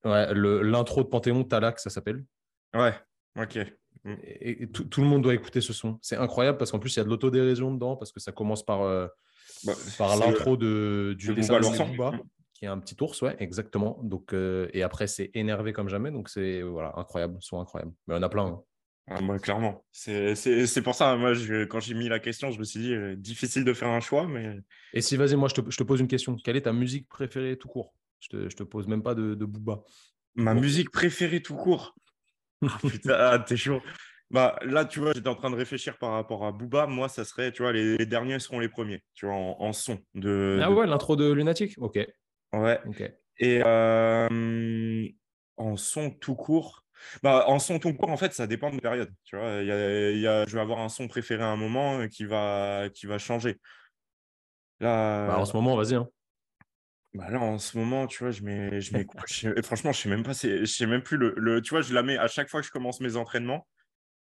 Ouais, le, l'intro de Panthéon, Talak, ça s'appelle. Ouais, ok. Mmh. Et, et tout, tout le monde doit écouter ce son. C'est incroyable parce qu'en plus, il y a de l'autodérision dedans parce que ça commence par. Euh... Bah, par l'intro de, du dessin de Booba, qui est un petit ours, ouais, exactement. Donc, euh, et après, c'est énervé comme jamais. Donc, c'est voilà, incroyable, son incroyable. Mais on a plein. Hein. Ah, moi, clairement. C'est, c'est, c'est pour ça, moi, je, quand j'ai mis la question, je me suis dit, euh, difficile de faire un choix. Mais... Et si, vas-y, moi, je te, je te pose une question. Quelle est ta musique préférée tout court? Je te, je te pose même pas de, de Booba. Ma bon. musique préférée tout court? Ah, putain, t'es chaud. Bah, là, tu vois, j'étais en train de réfléchir par rapport à Booba. Moi, ça serait, tu vois, les, les derniers seront les premiers, tu vois, en, en son. De, ah de... ouais, l'intro de Lunatic. Ok. Ouais. Okay. Et euh, en son tout court, bah, en son tout court, en fait, ça dépend de période. Tu vois, y a, y a, je vais avoir un son préféré à un moment qui va, qui va changer. Là, bah, en ce moment, vas-y. Hein. Bah là, en ce moment, tu vois, je mets, je mets, je, franchement, je sais même pas, c'est, je sais même plus le, le, tu vois, je la mets à chaque fois que je commence mes entraînements.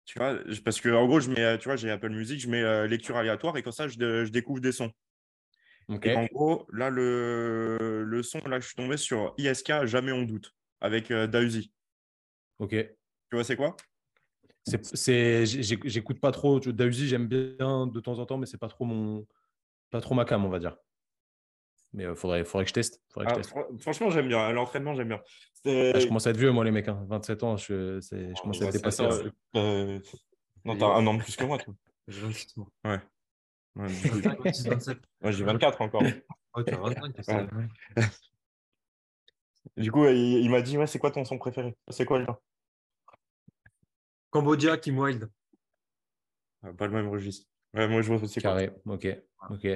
Tu vois, parce que en gros, je mets, tu vois, j'ai Apple Music, je mets euh, lecture aléatoire et comme ça, je, je découvre des sons. Okay. Et en gros, là, le, le son, là, je suis tombé sur I S K, Jamais on doute, avec euh, Dauzi. Ok. Tu vois, c'est quoi? C'est, c'est, j'écoute pas trop. Dauzi, j'aime bien de temps en temps, mais c'est pas trop mon, pas trop ma cam, on va dire. Mais euh, faudrait, faudrait que je teste. Que ah, je teste. Fr- franchement, j'aime bien. L'entraînement, j'aime bien. Ah, je commence à être vieux, moi, les mecs. Hein. vingt-sept ans, je, c'est... je commence oh, à être dépassé. Ans, euh... Non, t'as Et... un an de plus que moi, toi. J'ai vingt-huit, moi. Ouais. Ouais, ouais, j'ai vingt-quatre encore. Oh, t'as vingt-cinq, t'as ouais. Ouais. Du coup, il, il m'a dit, ouais, c'est quoi ton son préféré? C'est quoi, le genre? Cambodia, Kim Wilde. Ah, pas le même registre. Ouais, moi, je vois aussi. Carré, quoi. Ok. Ok.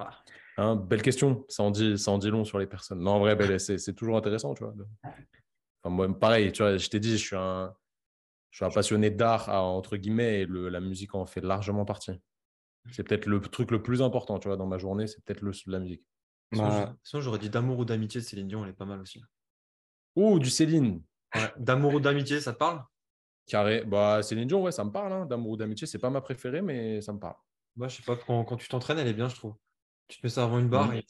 Ah. Hein, belle question, ça en, dit, ça en dit long sur les personnes. Non, en vrai, ben, c'est, c'est toujours intéressant, tu vois. Enfin, moi, pareil, tu vois, je t'ai dit, je suis un, je suis un passionné d'art, à, entre guillemets, et le, la musique en fait largement partie. C'est peut-être le truc le plus important, tu vois, dans ma journée, c'est peut-être le, la musique. Bah... Sinon, j'aurais dit D'amour ou d'amitié, Céline Dion, elle est pas mal aussi. Oh, du Céline. Ouais. D'amour ou d'amitié, ça te parle? Carré, bah, Céline Dion, ouais, ça me parle. Hein. D'amour ou d'amitié, c'est pas ma préférée, mais ça me parle. Moi, bah, je sais pas, quand, quand tu t'entraînes, elle est bien, je trouve. Tu te mets ça avant une barre. Mmh. Et...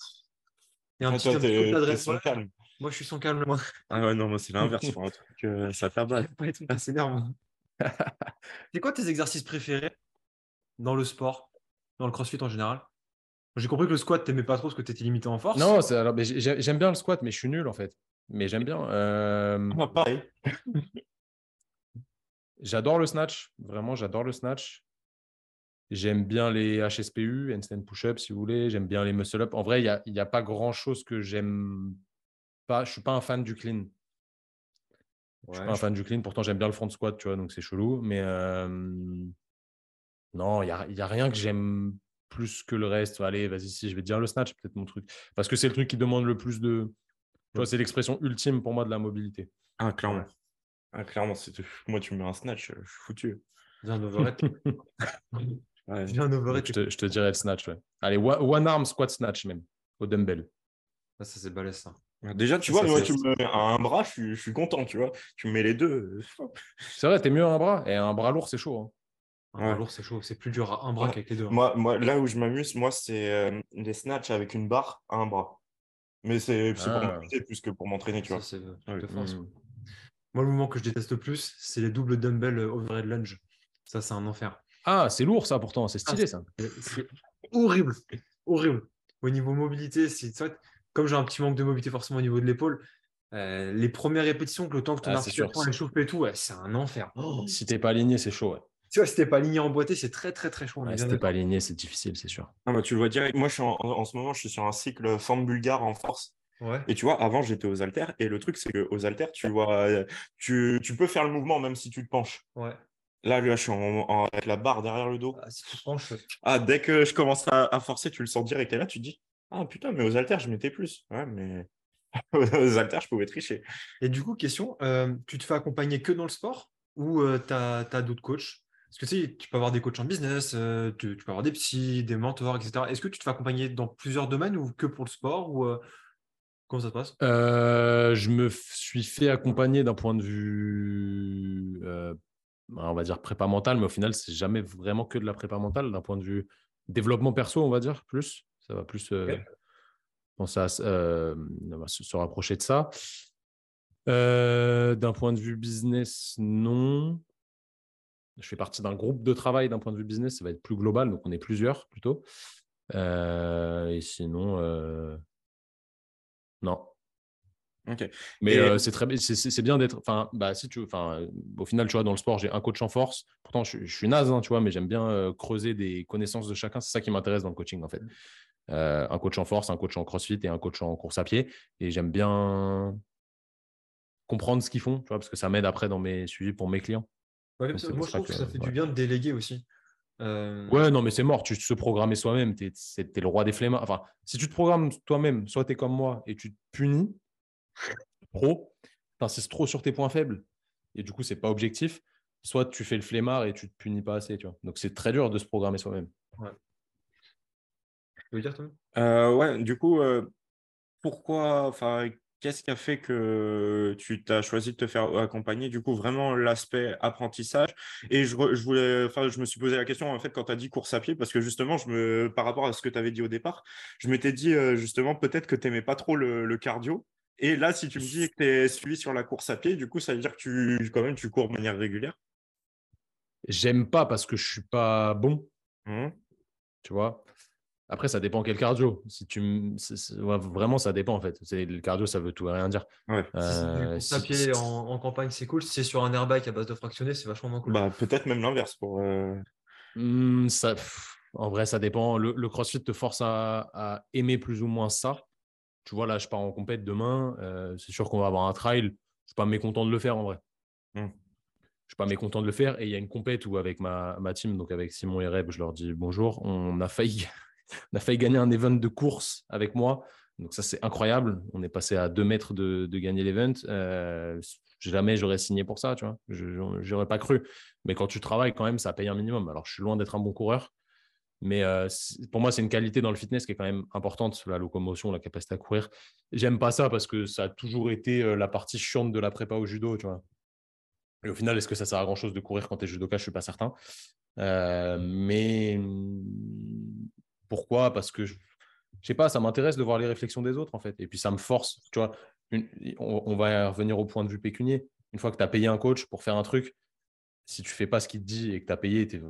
et un ah, petit peu d'adresse. Voilà. Moi, je suis son calme, moi. Ah ouais, non, moi, c'est l'inverse. Pour un truc, euh, ça fait mal. C'est énorme. C'est quoi tes exercices préférés dans le sport, dans le crossfit en général? J'ai compris que le squat, t'aimais pas trop parce que t'étais limité en force. Non, c'est, alors, mais j'aime bien le squat, mais je suis nul en fait. Mais j'aime bien. Euh... Moi, pareil. J'adore le snatch. Vraiment, j'adore le snatch. J'aime bien les H S P U, handstand push-up si vous voulez. J'aime bien les muscle-up. En vrai, il n'y a, y a pas grand-chose que j'aime pas. Je ne suis pas un fan du clean. Ouais, je ne suis pas je... un fan du clean. Pourtant, j'aime bien le front squat, tu vois, donc c'est chelou. Mais euh... non, il n'y a, y a rien que j'aime plus que le reste. Allez, vas-y, si je vais te dire le snatch, peut-être mon truc. Parce que c'est le truc qui demande le plus de… Tu vois, c'est l'expression ultime pour moi de la mobilité. Ah, clairement. Ah, clairement, c'est... moi, tu me mets un snatch, je suis foutu. Viens un overhead. Ouais, je, te, je te dirais le snatch, ouais. Allez, one arm squat snatch même, au dumbbell. Ça, ça c'est balèze, ça. Déjà, tu ça, vois, ça, moi, tu me mets un bras, je suis, je suis content, tu vois. Tu me mets les deux. C'est vrai, t'es mieux à un bras. Et un bras lourd, c'est chaud. Hein. Un ouais. bras lourd, c'est chaud. C'est plus dur à un bras ouais. qu'avec les deux. Moi, moi, là où je m'amuse, moi, c'est euh, les snatchs avec une barre à un bras. Mais c'est, c'est ah. pour m'amuser plus que pour m'entraîner, tu ça, vois. C'est, ouais. mmh. Moi, le mouvement que je déteste le plus, c'est les doubles dumbbell overhead lunge. Ça, c'est un enfer. Ah, c'est lourd ça pourtant, c'est stylé ah, ça. C'est, c'est horrible, horrible. Au niveau mobilité, c'est comme j'ai un petit manque de mobilité forcément au niveau de l'épaule, euh, les premières répétitions, que le temps que ton ah, articulation échauffe et tout, ouais, c'est un enfer. Oh, si t'es pas aligné, c'est chaud. Ouais. Tu vois, si t'es pas aligné emboîté, c'est très très très chaud. Ouais, si t'es pas aligné, c'est difficile, c'est sûr. Ah, bah, tu le vois direct. Moi, je suis en, en ce moment, je suis sur un cycle forme bulgare en force. Ouais. Et tu vois, avant, j'étais aux haltères. Et le truc, c'est qu'aux haltères, tu vois, tu, tu peux faire le mouvement même si tu te penches. Ouais. Là, là, je suis en, en, avec la barre derrière le dos. Ah, si tu penches. Ah, dès que je commence à, à forcer, tu le sens direct. Et là, tu te dis, ah putain, mais aux haltères, je mettais plus. Ouais, mais aux haltères, je pouvais tricher. Et du coup, question, euh, tu te fais accompagner que dans le sport ou euh, tu as d'autres coachs? Parce que tu sais, tu peux avoir des coachs en business, euh, tu, tu peux avoir des psys, des mentors, et cetera. Est-ce que tu te fais accompagner dans plusieurs domaines ou que pour le sport ou euh... Comment ça se passe? euh, Je me f- suis fait accompagner d'un point de vue... Euh... on va dire prépa mentale, mais au final, c'est jamais vraiment que de la prépa mentale d'un point de vue développement perso, on va dire, plus. Ça va plus euh, okay. penser à, euh, se rapprocher de ça. Euh, d'un point de vue business, non. Je fais partie d'un groupe de travail d'un point de vue business. Ça va être plus global, donc on est plusieurs plutôt. Euh, et sinon, euh, non. Okay. Mais et... euh, c'est, très, c'est, c'est bien d'être. Enfin, bah, si tu, enfin, au final, tu vois, dans le sport, j'ai un coach en force. Pourtant, je, je suis naze, hein, tu vois, mais j'aime bien euh, creuser des connaissances de chacun. C'est ça qui m'intéresse dans le coaching, en fait. Euh, un coach en force, un coach en crossfit et un coach en course à pied. Et j'aime bien comprendre ce qu'ils font, tu vois, parce que ça m'aide après dans mes suivis pour mes clients. Ouais, donc, moi, je trouve que, que ça fait ouais. du bien de déléguer aussi. Euh... Ouais, non, mais c'est mort. Tu te programmes soi-même. T'es, c'est, t'es le roi des flemmards. Enfin, si tu te programmes toi-même, soit t'es comme moi et tu te punis. Trop, t'insistes trop sur tes points faibles et du coup c'est pas objectif, soit tu fais le flemmard et tu te punis pas assez, tu vois. Donc c'est très dur de se programmer soi-même. Ouais. Tu veux dire toi ? euh, Ouais, du coup euh, pourquoi, enfin qu'est-ce qui a fait que tu t'as choisi de te faire accompagner, du coup vraiment l'aspect apprentissage? Et je, je voulais, enfin je me suis posé la question en fait quand tu as dit course à pied, parce que justement je me, par rapport à ce que tu avais dit au départ, je m'étais dit euh, justement peut-être que t'aimais pas trop le, le cardio. Et là, si tu me dis que tu es suivi sur la course à pied, du coup, ça veut dire que tu, quand même, tu cours de manière régulière? J'aime pas parce que je suis pas bon. Mmh. Tu vois. Après, ça dépend quel cardio. Si tu m... c'est, c'est... Ouais, vraiment, ça dépend en fait. C'est... Le cardio, ça veut tout et rien dire. Ouais. Euh... Si c'est du course à pied si... en, en campagne, c'est cool. Si c'est sur un airbike à base de fractionné, c'est vachement moins cool. Bah, peut-être même l'inverse pour. Euh... Mmh, ça... En vrai, ça dépend. Le, le CrossFit te force à, à aimer plus ou moins ça. Tu vois, là, je pars en compète demain. Euh, c'est sûr qu'on va avoir un trail. Je ne suis pas mécontent de le faire, en vrai. Mm. Je ne suis pas mécontent de le faire. Et il y a une compète où, avec ma, ma team, donc avec Simon et Reb, je leur dis bonjour. On a failli, on a failli gagner un event de course avec moi. Donc, ça, c'est incroyable. On est passé à deux mètres de, de gagner l'event. Euh, jamais j'aurais signé pour ça, tu vois. Je n'aurais pas cru. Mais quand tu travailles, quand même, ça paye un minimum. Alors, je suis loin d'être un bon coureur. Mais euh, pour moi, c'est une qualité dans le fitness qui est quand même importante, la locomotion, la capacité à courir. J'aime pas ça parce que ça a toujours été la partie chiante de la prépa au judo, tu vois. Et au final, est-ce que ça sert à grand-chose de courir quand t'es judoka? Je suis pas certain. Euh, mais pourquoi? Parce que je, je sais pas, ça m'intéresse de voir les réflexions des autres en fait. Et puis ça me force, tu vois. une, on, on va revenir au point de vue pécunier. Une fois que tu as payé un coach pour faire un truc, si tu ne fais pas ce qu'il te dit et que tu as payé, tu es,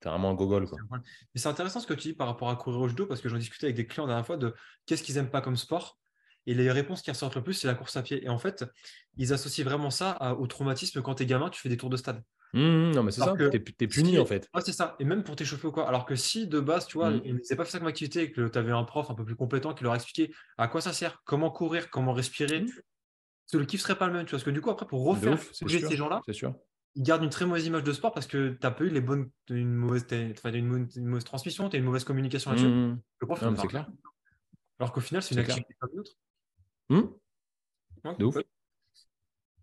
t'es vraiment un gogol, quoi. Mais c'est intéressant ce que tu dis par rapport à courir au judo, parce que j'en discutais avec des clients la dernière fois de qu'est-ce qu'ils n'aiment pas comme sport. Et les réponses qui ressortent le plus, c'est la course à pied. Et en fait, ils associent vraiment ça à, au traumatisme quand t'es gamin, tu fais des tours de stade. Mmh, non, mais c'est alors ça, t'es, t'es puni si, en fait. Ouais, c'est ça. Et même pour t'échauffer ou quoi. Alors que si de base, tu vois, mmh. c'est pas fait ça comme activité et que t'avais un prof un peu plus compétent qui leur expliquait à quoi ça sert, comment courir, comment respirer, mmh. le kiff serait pas le même. Tu vois, parce que du coup, après, pour refaire ouf, bouger sûr, ces gens-là, c'est sûr. Ils gardent une très mauvaise image de sport parce que tu n'as pas eu les bonnes, une mauvaise, enfin, une mauvaise, une mauvaise transmission, tu as une mauvaise communication là-dessus. Mmh. Le prof, non, c'est clair. Alors qu'au final, c'est, c'est une activité comme une autre. Mmh. De ouf.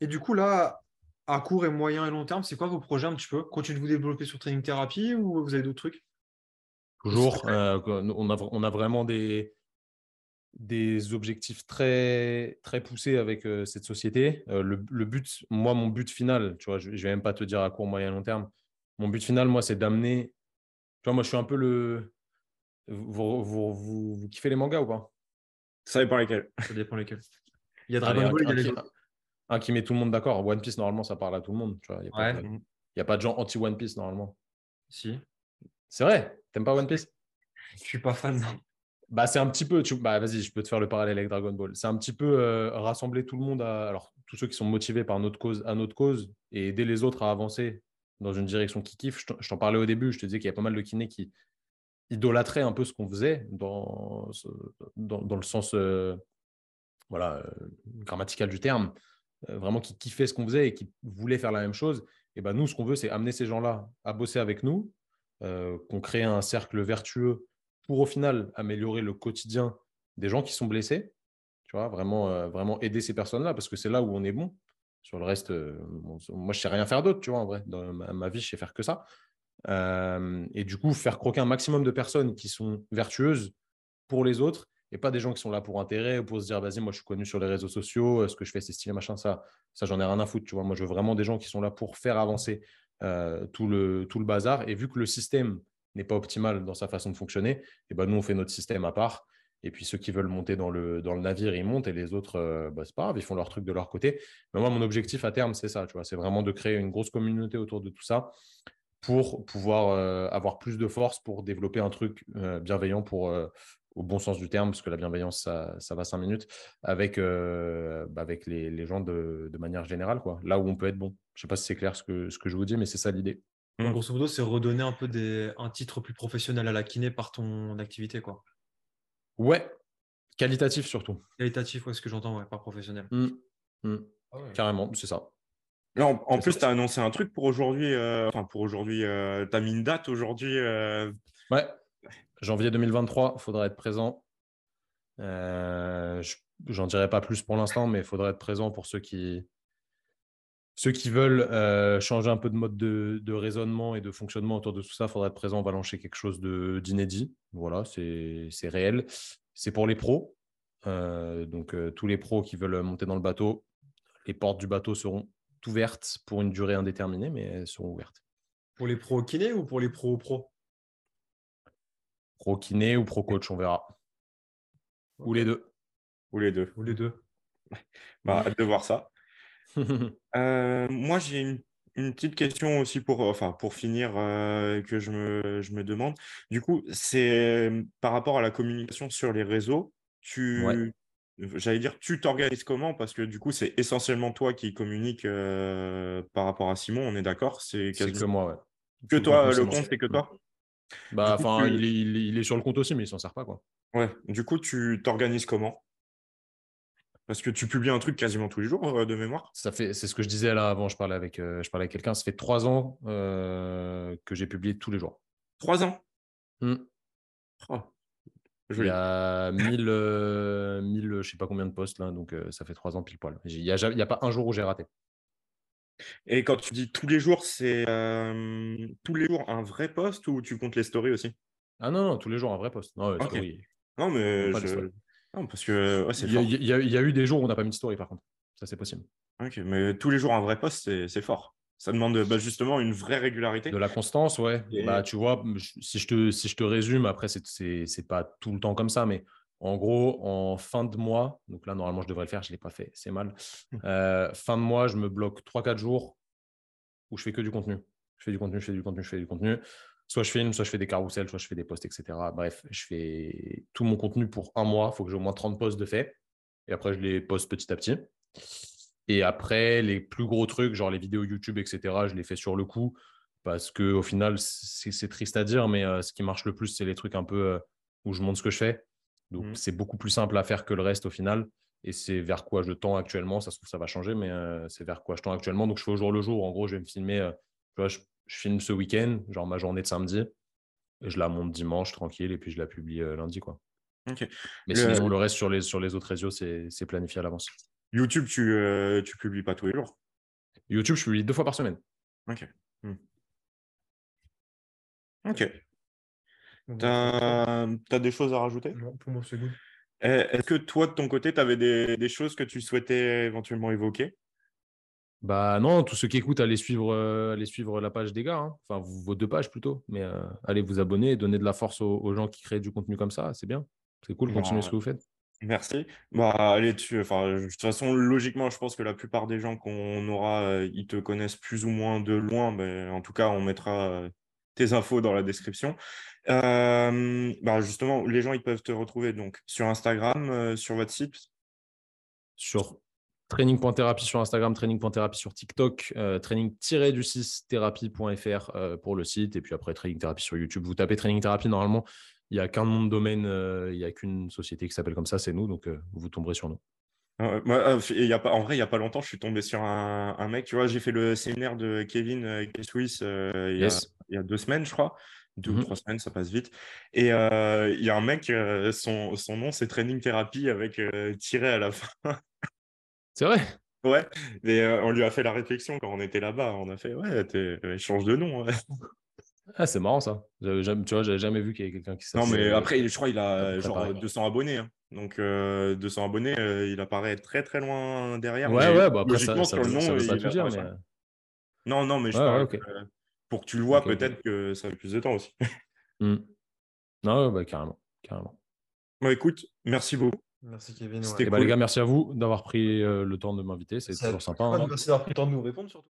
Et du coup, là, à court et moyen et long terme, c'est quoi vos projets un petit peu? Continuez de vous développer sur Training Thérapie ou vous avez d'autres trucs? Toujours. Euh, on, a, on a vraiment des, des objectifs très, très poussés avec euh, cette société. Euh, le, le but, moi, mon but final, tu vois, je ne vais même pas te dire à court, moyen, long terme. Mon but final, moi, c'est d'amener. Tu vois, moi, je suis un peu le. Vous, vous, vous, vous kiffez les mangas ou pas? Ça dépend lesquels. Ça dépend lesquels. Il y a Dragon Ball, il y a les autres. Un qui met tout le monde d'accord. One Piece, normalement, ça parle à tout le monde. Tu vois, il n'y a, ouais. de... a pas de gens anti-One Piece, normalement. Si. C'est vrai. T'aimes pas One Piece? Je suis pas fan, non. Bah, c'est un petit peu, tu... bah, vas-y, je peux te faire le parallèle avec Dragon Ball. C'est un petit peu euh, rassembler tout le monde, à... alors tous ceux qui sont motivés par notre cause, à notre cause, et aider les autres à avancer dans une direction qu'ils kiffent. Je t'en, je t'en parlais au début, je te disais qu'il y a pas mal de kinés qui idolâtraient un peu ce qu'on faisait dans, ce... dans, dans le sens euh... voilà, euh, grammatical du terme, euh, vraiment qui kiffaient ce qu'on faisait et qui voulaient faire la même chose. Et ben, nous, ce qu'on veut, c'est amener ces gens-là à bosser avec nous, euh, qu'on crée un cercle vertueux pour au final améliorer le quotidien des gens qui sont blessés, tu vois, vraiment, euh, vraiment aider ces personnes-là, parce que c'est là où on est bon. Sur le reste, euh, on, moi, je ne sais rien faire d'autre, tu vois, en vrai. Dans ma, ma vie, je sais faire que ça. Euh, et du coup, faire croquer un maximum de personnes qui sont vertueuses pour les autres et pas des gens qui sont là pour intérêt ou pour se dire, vas-y, moi, je suis connu sur les réseaux sociaux, ce que je fais, c'est stylé, machin, ça, ça j'en ai rien à foutre, tu vois. Moi, je veux vraiment des gens qui sont là pour faire avancer euh, tout le, tout le bazar. Et vu que le système n'est pas optimal dans sa façon de fonctionner, et ben nous, on fait notre système à part. Et puis, ceux qui veulent monter dans le, dans le navire, ils montent et les autres, euh, bah, c'est pas grave, ils font leur truc de leur côté. Mais moi, mon objectif à terme, c'est ça, tu vois, c'est vraiment de créer une grosse communauté autour de tout ça pour pouvoir euh, avoir plus de force pour développer un truc euh, bienveillant pour, euh, au bon sens du terme, parce que la bienveillance, ça, ça va cinq minutes, avec, euh, bah, avec les, les gens de, de manière générale, quoi, là où on peut être bon. Je ne sais pas si c'est clair ce que, ce que je vous dis, mais c'est ça l'idée. En grosso modo, c'est redonner un peu des... un titre plus professionnel à la kiné par ton activité, quoi. Ouais, qualitatif surtout. Qualitatif, ouais, ce que j'entends, ouais, pas professionnel. Mmh. Mmh. Ah ouais. Carrément, c'est ça. Là, en, en c'est plus, tu as annoncé un truc pour aujourd'hui. Euh... Enfin, pour aujourd'hui, euh... tu as mis une date aujourd'hui. Euh... Ouais, janvier deux mille vingt-trois, il faudra être présent. Euh... J'en dirai pas plus pour l'instant, mais il faudra être présent pour ceux qui. Ceux qui veulent euh, changer un peu de mode de, de raisonnement et de fonctionnement autour de tout ça, il faudra être présent. On va lancer quelque chose de, d'inédit. Voilà, c'est, c'est réel. C'est pour les pros. Euh, donc, euh, tous les pros qui veulent monter dans le bateau, les portes du bateau seront ouvertes pour une durée indéterminée, mais elles seront ouvertes. Pour les pros kiné ou pour les pros pro Pro kiné ou pro coach, on verra. Ou les deux. Ou les deux. Ou les deux. Bah, hâte de voir ça. euh, moi j'ai une, une petite question aussi pour, enfin, pour finir euh, que je me, je me demande du coup, c'est euh, par rapport à la communication sur les réseaux, tu, ouais. j'allais dire tu t'organises comment, parce que du coup c'est essentiellement toi qui communique euh, par rapport à Simon, on est d'accord, c'est, c'est que moi, ouais. que toi le compte c'est que toi bah, enfin, tu... il, il, il est sur le compte aussi mais il s'en sert pas, quoi. Ouais, du coup tu t'organises comment? Parce que tu publies un truc quasiment tous les jours euh, de mémoire. Ça fait, c'est ce que je disais là avant, je parlais avec, euh, je parlais avec quelqu'un. Ça fait trois ans euh, que j'ai publié tous les jours. Trois ans mmh. oh, Il y a mille, euh, mille je ne sais pas combien de posts, là, donc euh, ça fait trois ans pile poil. Il n'y a, a pas un jour où j'ai raté. Et quand tu dis tous les jours, c'est euh, tous les jours un vrai post ou tu comptes les stories aussi? Ah non, non, tous les jours un vrai post. Non, euh, okay. story. Non mais je... Non, parce que ouais, c'est fort. Il y, y, y a eu des jours où on n'a pas mis de story, par contre. Ça, c'est possible. Ok, mais tous les jours, un vrai post, c'est, c'est fort. Ça demande bah, justement une vraie régularité. De la constance, ouais. Et... Bah, tu vois, si je, te, si je te résume, après, c'est, c'est, c'est pas tout le temps comme ça, mais En gros, en fin de mois, donc là, normalement, je devrais le faire, je ne l'ai pas fait, c'est mal. Euh, fin de mois, je me bloque trois quatre jours où je fais que du contenu. Je fais du contenu, je fais du contenu, je fais du contenu. Soit je filme, soit je fais des carousels, soit je fais des posts, et cetera. Bref, je fais tout mon contenu pour un mois. Il faut que j'ai au moins trente posts de fait. Et après, je les poste petit à petit. Et après, les plus gros trucs, genre les vidéos YouTube, et cetera, je les fais sur le coup. Parce qu'au final, c'est, c'est triste à dire, mais euh, ce qui marche le plus, c'est les trucs un peu euh, où je montre ce que je fais. Donc, mmh. c'est beaucoup plus simple à faire que le reste au final. Et c'est vers quoi je tends actuellement. Ça se trouve, ça va changer, mais euh, c'est vers quoi je tends actuellement. Donc, je fais au jour le jour. En gros, je vais me filmer. Euh, tu vois, je, je filme ce week-end, genre ma journée de samedi. Et je la monte dimanche, tranquille. Et puis, je la publie euh, lundi, quoi. Okay. Mais le... sinon, le reste sur les, sur les autres réseaux, c'est, c'est planifié à l'avance. YouTube, tu euh, tu publies pas tous les jours? YouTube, je publie deux fois par semaine. Ok. Mmh. Ok. T'as, t'as des choses à rajouter? Non, pour moi, c'est good. Euh, est-ce que toi, de ton côté, t'avais des, des choses que tu souhaitais éventuellement évoquer? Bah non, tous ceux qui écoutent, allez suivre, euh, allez suivre la page des gars, hein. Enfin, vos deux pages plutôt, mais euh, allez vous abonner et donner de la force aux, aux gens qui créent du contenu comme ça, c'est bien. C'est cool, continuez ce que vous faites. Merci. Bah, allez, tu, enfin, de toute façon, logiquement, je pense que la plupart des gens qu'on aura, euh, ils te connaissent plus ou moins de loin, mais en tout cas, on mettra... Euh... tes infos dans la description. Euh, bah justement, les gens, ils peuvent te retrouver donc sur Instagram, euh, sur votre site. Sur training.thérapie sur Instagram, training.thérapie sur TikTok, euh, training-du six thérapie point f r euh, pour le site. Et puis après, Training Thérapie sur YouTube. Vous tapez Training Thérapie, normalement, il n'y a qu'un nom de domaine, il euh, n'y a qu'une société qui s'appelle comme ça, c'est nous. Donc, euh, vous tomberez sur nous. Euh, moi, y a pas, en vrai, il n'y a pas longtemps, je suis tombé sur un, un mec. Tu vois, j'ai fait le séminaire de Kevin euh, qui est suisse euh, il, yes. il y a deux semaines, je crois. Deux mm-hmm. ou trois semaines, ça passe vite. Et il euh, y a un mec, euh, son, son nom, c'est Training Thérapie avec euh, tiré à la fin. C'est vrai? Ouais. Et euh, on lui a fait la réflexion quand on était là-bas. On a fait, ouais, t'es... change de nom. Ouais. Ah, c'est marrant ça. J'avais jamais, tu vois, j'avais jamais vu qu'il y ait quelqu'un qui s'est... Non, mais après, je crois qu'il a genre deux cents abonnés. Hein. Donc, euh, deux cents abonnés, euh, il apparaît très, très loin derrière. Ouais, mais ouais, bah après, ça, ça, le nom, ça veut pas tout dire. Mais... Non, non, mais je ouais, parle ouais, okay. euh, pour que tu le vois, okay, peut-être okay. que ça fait plus de temps aussi. mm. Non, bah, carrément, carrément. Bon, écoute, merci beaucoup. Merci Kevin. Ouais. Cool. Bah, les gars, merci à vous d'avoir pris euh, le temps de m'inviter. C'est ça toujours sympa. Hein. Merci d'avoir pris le temps de nous répondre surtout.